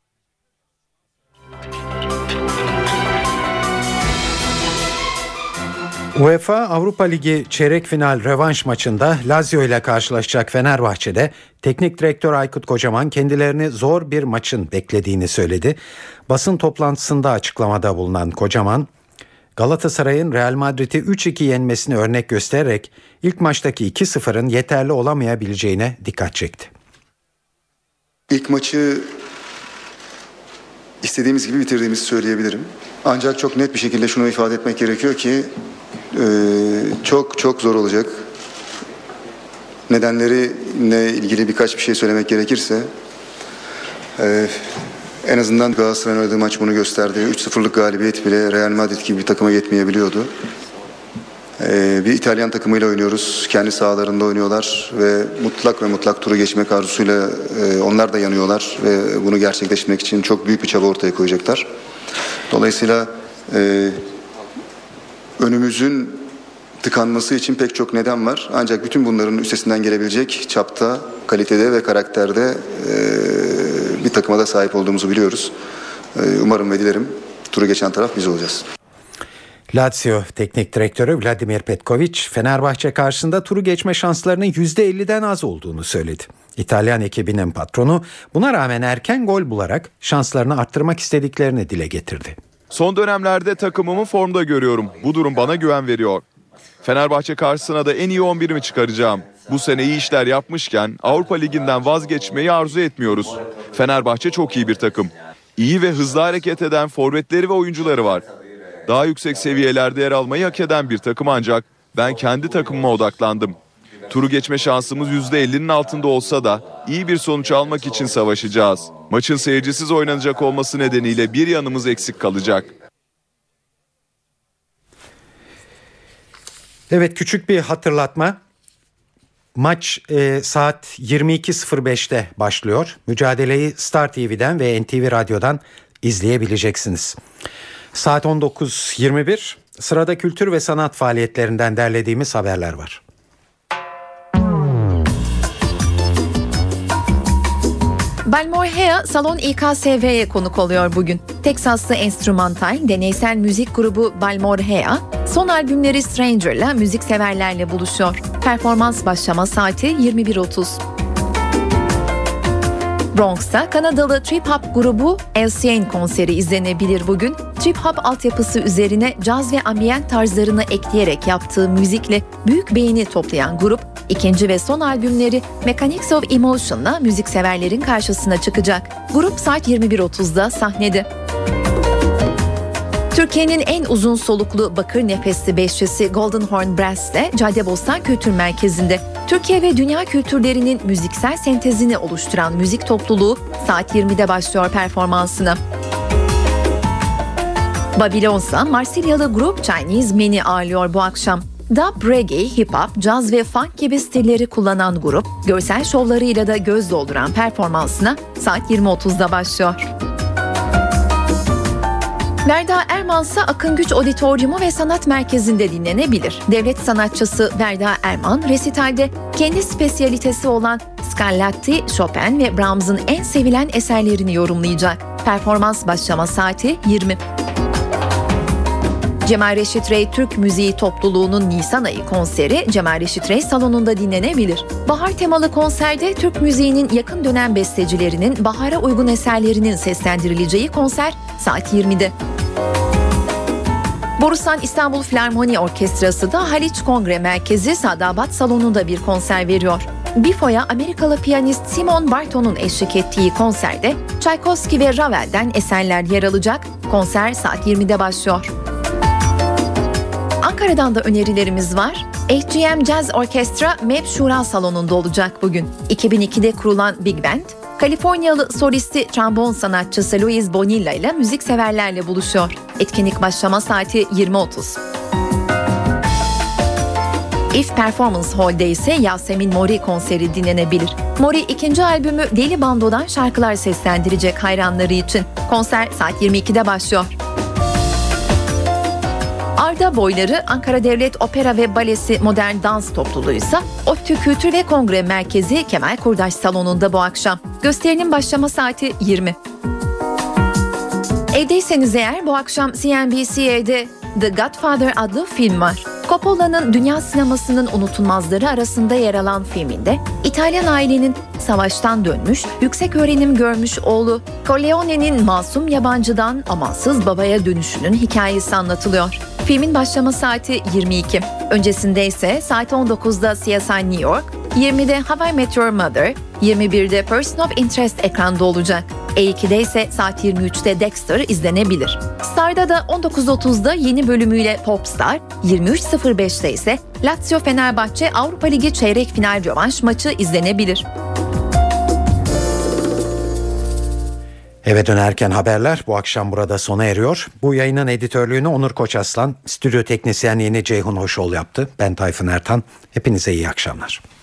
UEFA Avrupa Ligi çeyrek final rövanş maçında Lazio ile karşılaşacak Fenerbahçe'de teknik direktör Aykut Kocaman kendilerini zor bir maçın beklediğini söyledi. Basın toplantısında açıklamada bulunan Kocaman, Galatasaray'ın Real Madrid'i üç iki yenmesini örnek göstererek ilk maçtaki iki sıfırın yeterli olamayabileceğine dikkat çekti. İlk maçı istediğimiz gibi bitirdiğimizi söyleyebilirim. Ancak çok net bir şekilde şunu ifade etmek gerekiyor ki Ee, çok çok zor olacak. Nedenlerine ilgili birkaç bir şey söylemek gerekirse e, en azından Galatasaray'ın oynadığı maç bunu gösterdi. üç sıfırlık galibiyet bile Real Madrid gibi bir takıma yetmeyebiliyordu. Ee, bir İtalyan takımıyla oynuyoruz. Kendi sahalarında oynuyorlar ve mutlak ve mutlak turu geçmek arzusuyla e, onlar da yanıyorlar ve bunu gerçekleştirmek için çok büyük bir çaba ortaya koyacaklar. Dolayısıyla e, önümüzün tıkanması için pek çok neden var. Ancak bütün bunların üstesinden gelebilecek çapta, kalitede ve karakterde e, bir takıma da sahip olduğumuzu biliyoruz. E, umarım ve dilerim turu geçen taraf biz olacağız. Lazio Teknik Direktörü Vladimir Petkovic, Fenerbahçe karşısında turu geçme şanslarının yüzde elliden az olduğunu söyledi. İtalyan ekibinin patronu buna rağmen erken gol bularak şanslarını arttırmak istediklerini dile getirdi. Son dönemlerde takımımı formda görüyorum. Bu durum bana güven veriyor. Fenerbahçe karşısına da en iyi on birimi çıkaracağım. Bu sene iyi işler yapmışken Avrupa Ligi'nden vazgeçmeyi arzu etmiyoruz. Fenerbahçe çok iyi bir takım. İyi ve hızlı hareket eden forvetleri ve oyuncuları var. Daha yüksek seviyelerde yer almayı hak eden bir takım ancak ben kendi takımıma odaklandım. Turu geçme şansımız yüzde ellinin altında olsa da iyi bir sonuç almak için savaşacağız. Maçın seyircisiz oynanacak olması nedeniyle bir yanımız eksik kalacak. Evet, küçük bir hatırlatma. Maç e, saat yirmi iki sıfır beşte başlıyor. Mücadeleyi Star T V'den ve N T V Radyo'dan izleyebileceksiniz. Saat on dokuz yirmi bir. Sırada kültür ve sanat faaliyetlerinden derlediğimiz haberler var. Balmorhea Salon İ K S V'ye konuk oluyor bugün. Teksaslı enstrümantal deneysel müzik grubu Balmorhea, son albümleri Stranger'la müzikseverlerle buluşuyor. Performans başlama saati yirmi bir otuz. Bronx'ta Kanadalı Trip Hop grubu L C N konseri izlenebilir bugün. Trip Hop altyapısı üzerine caz ve ambient tarzlarını ekleyerek yaptığı müzikle büyük beğeni toplayan grup, ikinci ve son albümleri Mechanics of Emotion'la müzikseverlerin karşısına çıkacak. Grup saat yirmi bir otuzda sahnede. Türkiye'nin en uzun soluklu bakır nefesli besteci Golden Horn Brass'le Caddebostan Kültür Merkezi'nde Türkiye ve dünya kültürlerinin müziksel sentezini oluşturan müzik topluluğu saat yirmide başlıyor performansına. Babilonsa Marsilyalı grup Chinese Men'i ağırlıyor bu akşam. Dub, reggae, hip-hop, caz ve funk gibi stilleri kullanan grup, görsel şovlarıyla da göz dolduran performansına saat yirmi otuzda başlıyor. Verda Erman ise Akın Güç Auditoriumu ve Sanat Merkezi'nde dinlenebilir. Devlet sanatçısı Verda Erman, resitalde kendi spesiyalitesi olan Scarlatti, Chopin ve Brahms'ın en sevilen eserlerini yorumlayacak. Performans başlama saati yirmi. Cemal Reşit Rey Türk Müziği Topluluğu'nun Nisan ayı konseri Cemal Reşit Rey Salonu'nda dinlenebilir. Bahar temalı konserde Türk müziğinin yakın dönem bestecilerinin bahara uygun eserlerinin seslendirileceği konser saat yirmide. Borusan İstanbul Filarmoni Orkestrası da Haliç Kongre Merkezi Sadabat Salonu'nda bir konser veriyor. Bifo'ya Amerikalı piyanist Simon Barton'un eşlik ettiği konserde Tchaikovsky ve Ravel'den eserler yer alacak. Konser saat yirmide başlıyor. Ankara'dan da önerilerimiz var. H G M Jazz Orkestra M E P Şura Salonu'nda olacak bugün. iki bin ikide kurulan Big Band, Kaliforniyalı solisti trombon sanatçısı Luis Bonilla ile müzikseverlerle buluşuyor. Etkinlik başlama saati yirmi otuz. If Performance Hall'de ise Yasemin Mori konseri dinlenebilir. Mori ikinci albümü Deli Bando'dan şarkılar seslendirecek hayranları için. Konser saat yirmi ikide başlıyor. Arda Boyları Ankara Devlet Opera ve Balesi Modern Dans Topluluğuysa ODTÜ Kültür ve Kongre Merkezi Kemal Kurdaş Salonu'nda bu akşam. Gösterinin başlama saati yirmi. Evdeyseniz eğer bu akşam C N B C'de The Godfather adlı film var. Coppola'nın dünya sinemasının unutulmazları arasında yer alan filminde İtalyan ailenin savaştan dönmüş, yüksek öğrenim görmüş oğlu Corleone'nin masum yabancıdan amansız babaya dönüşünün hikayesi anlatılıyor. Filmin başlama saati yirmi iki. Öncesinde ise saat on dokuzda C S I New York, yirmide How I Met Your Mother, yirmi birde Person of Interest ekranda olacak. E iki'de ise saat yirmi üçte Dexter izlenebilir. Star'da da on dokuz otuzda yeni bölümüyle Popstar, yirmi üç sıfır beşte ise Lazio Fenerbahçe Avrupa Ligi çeyrek final rövanş maçı izlenebilir. Eve dönerken haberler bu akşam burada sona eriyor. Bu yayının editörlüğünü Onur Koçaslan, stüdyo teknisyenliğini Ceyhun Hoşol yaptı. Ben Tayfun Ertan. Hepinize iyi akşamlar.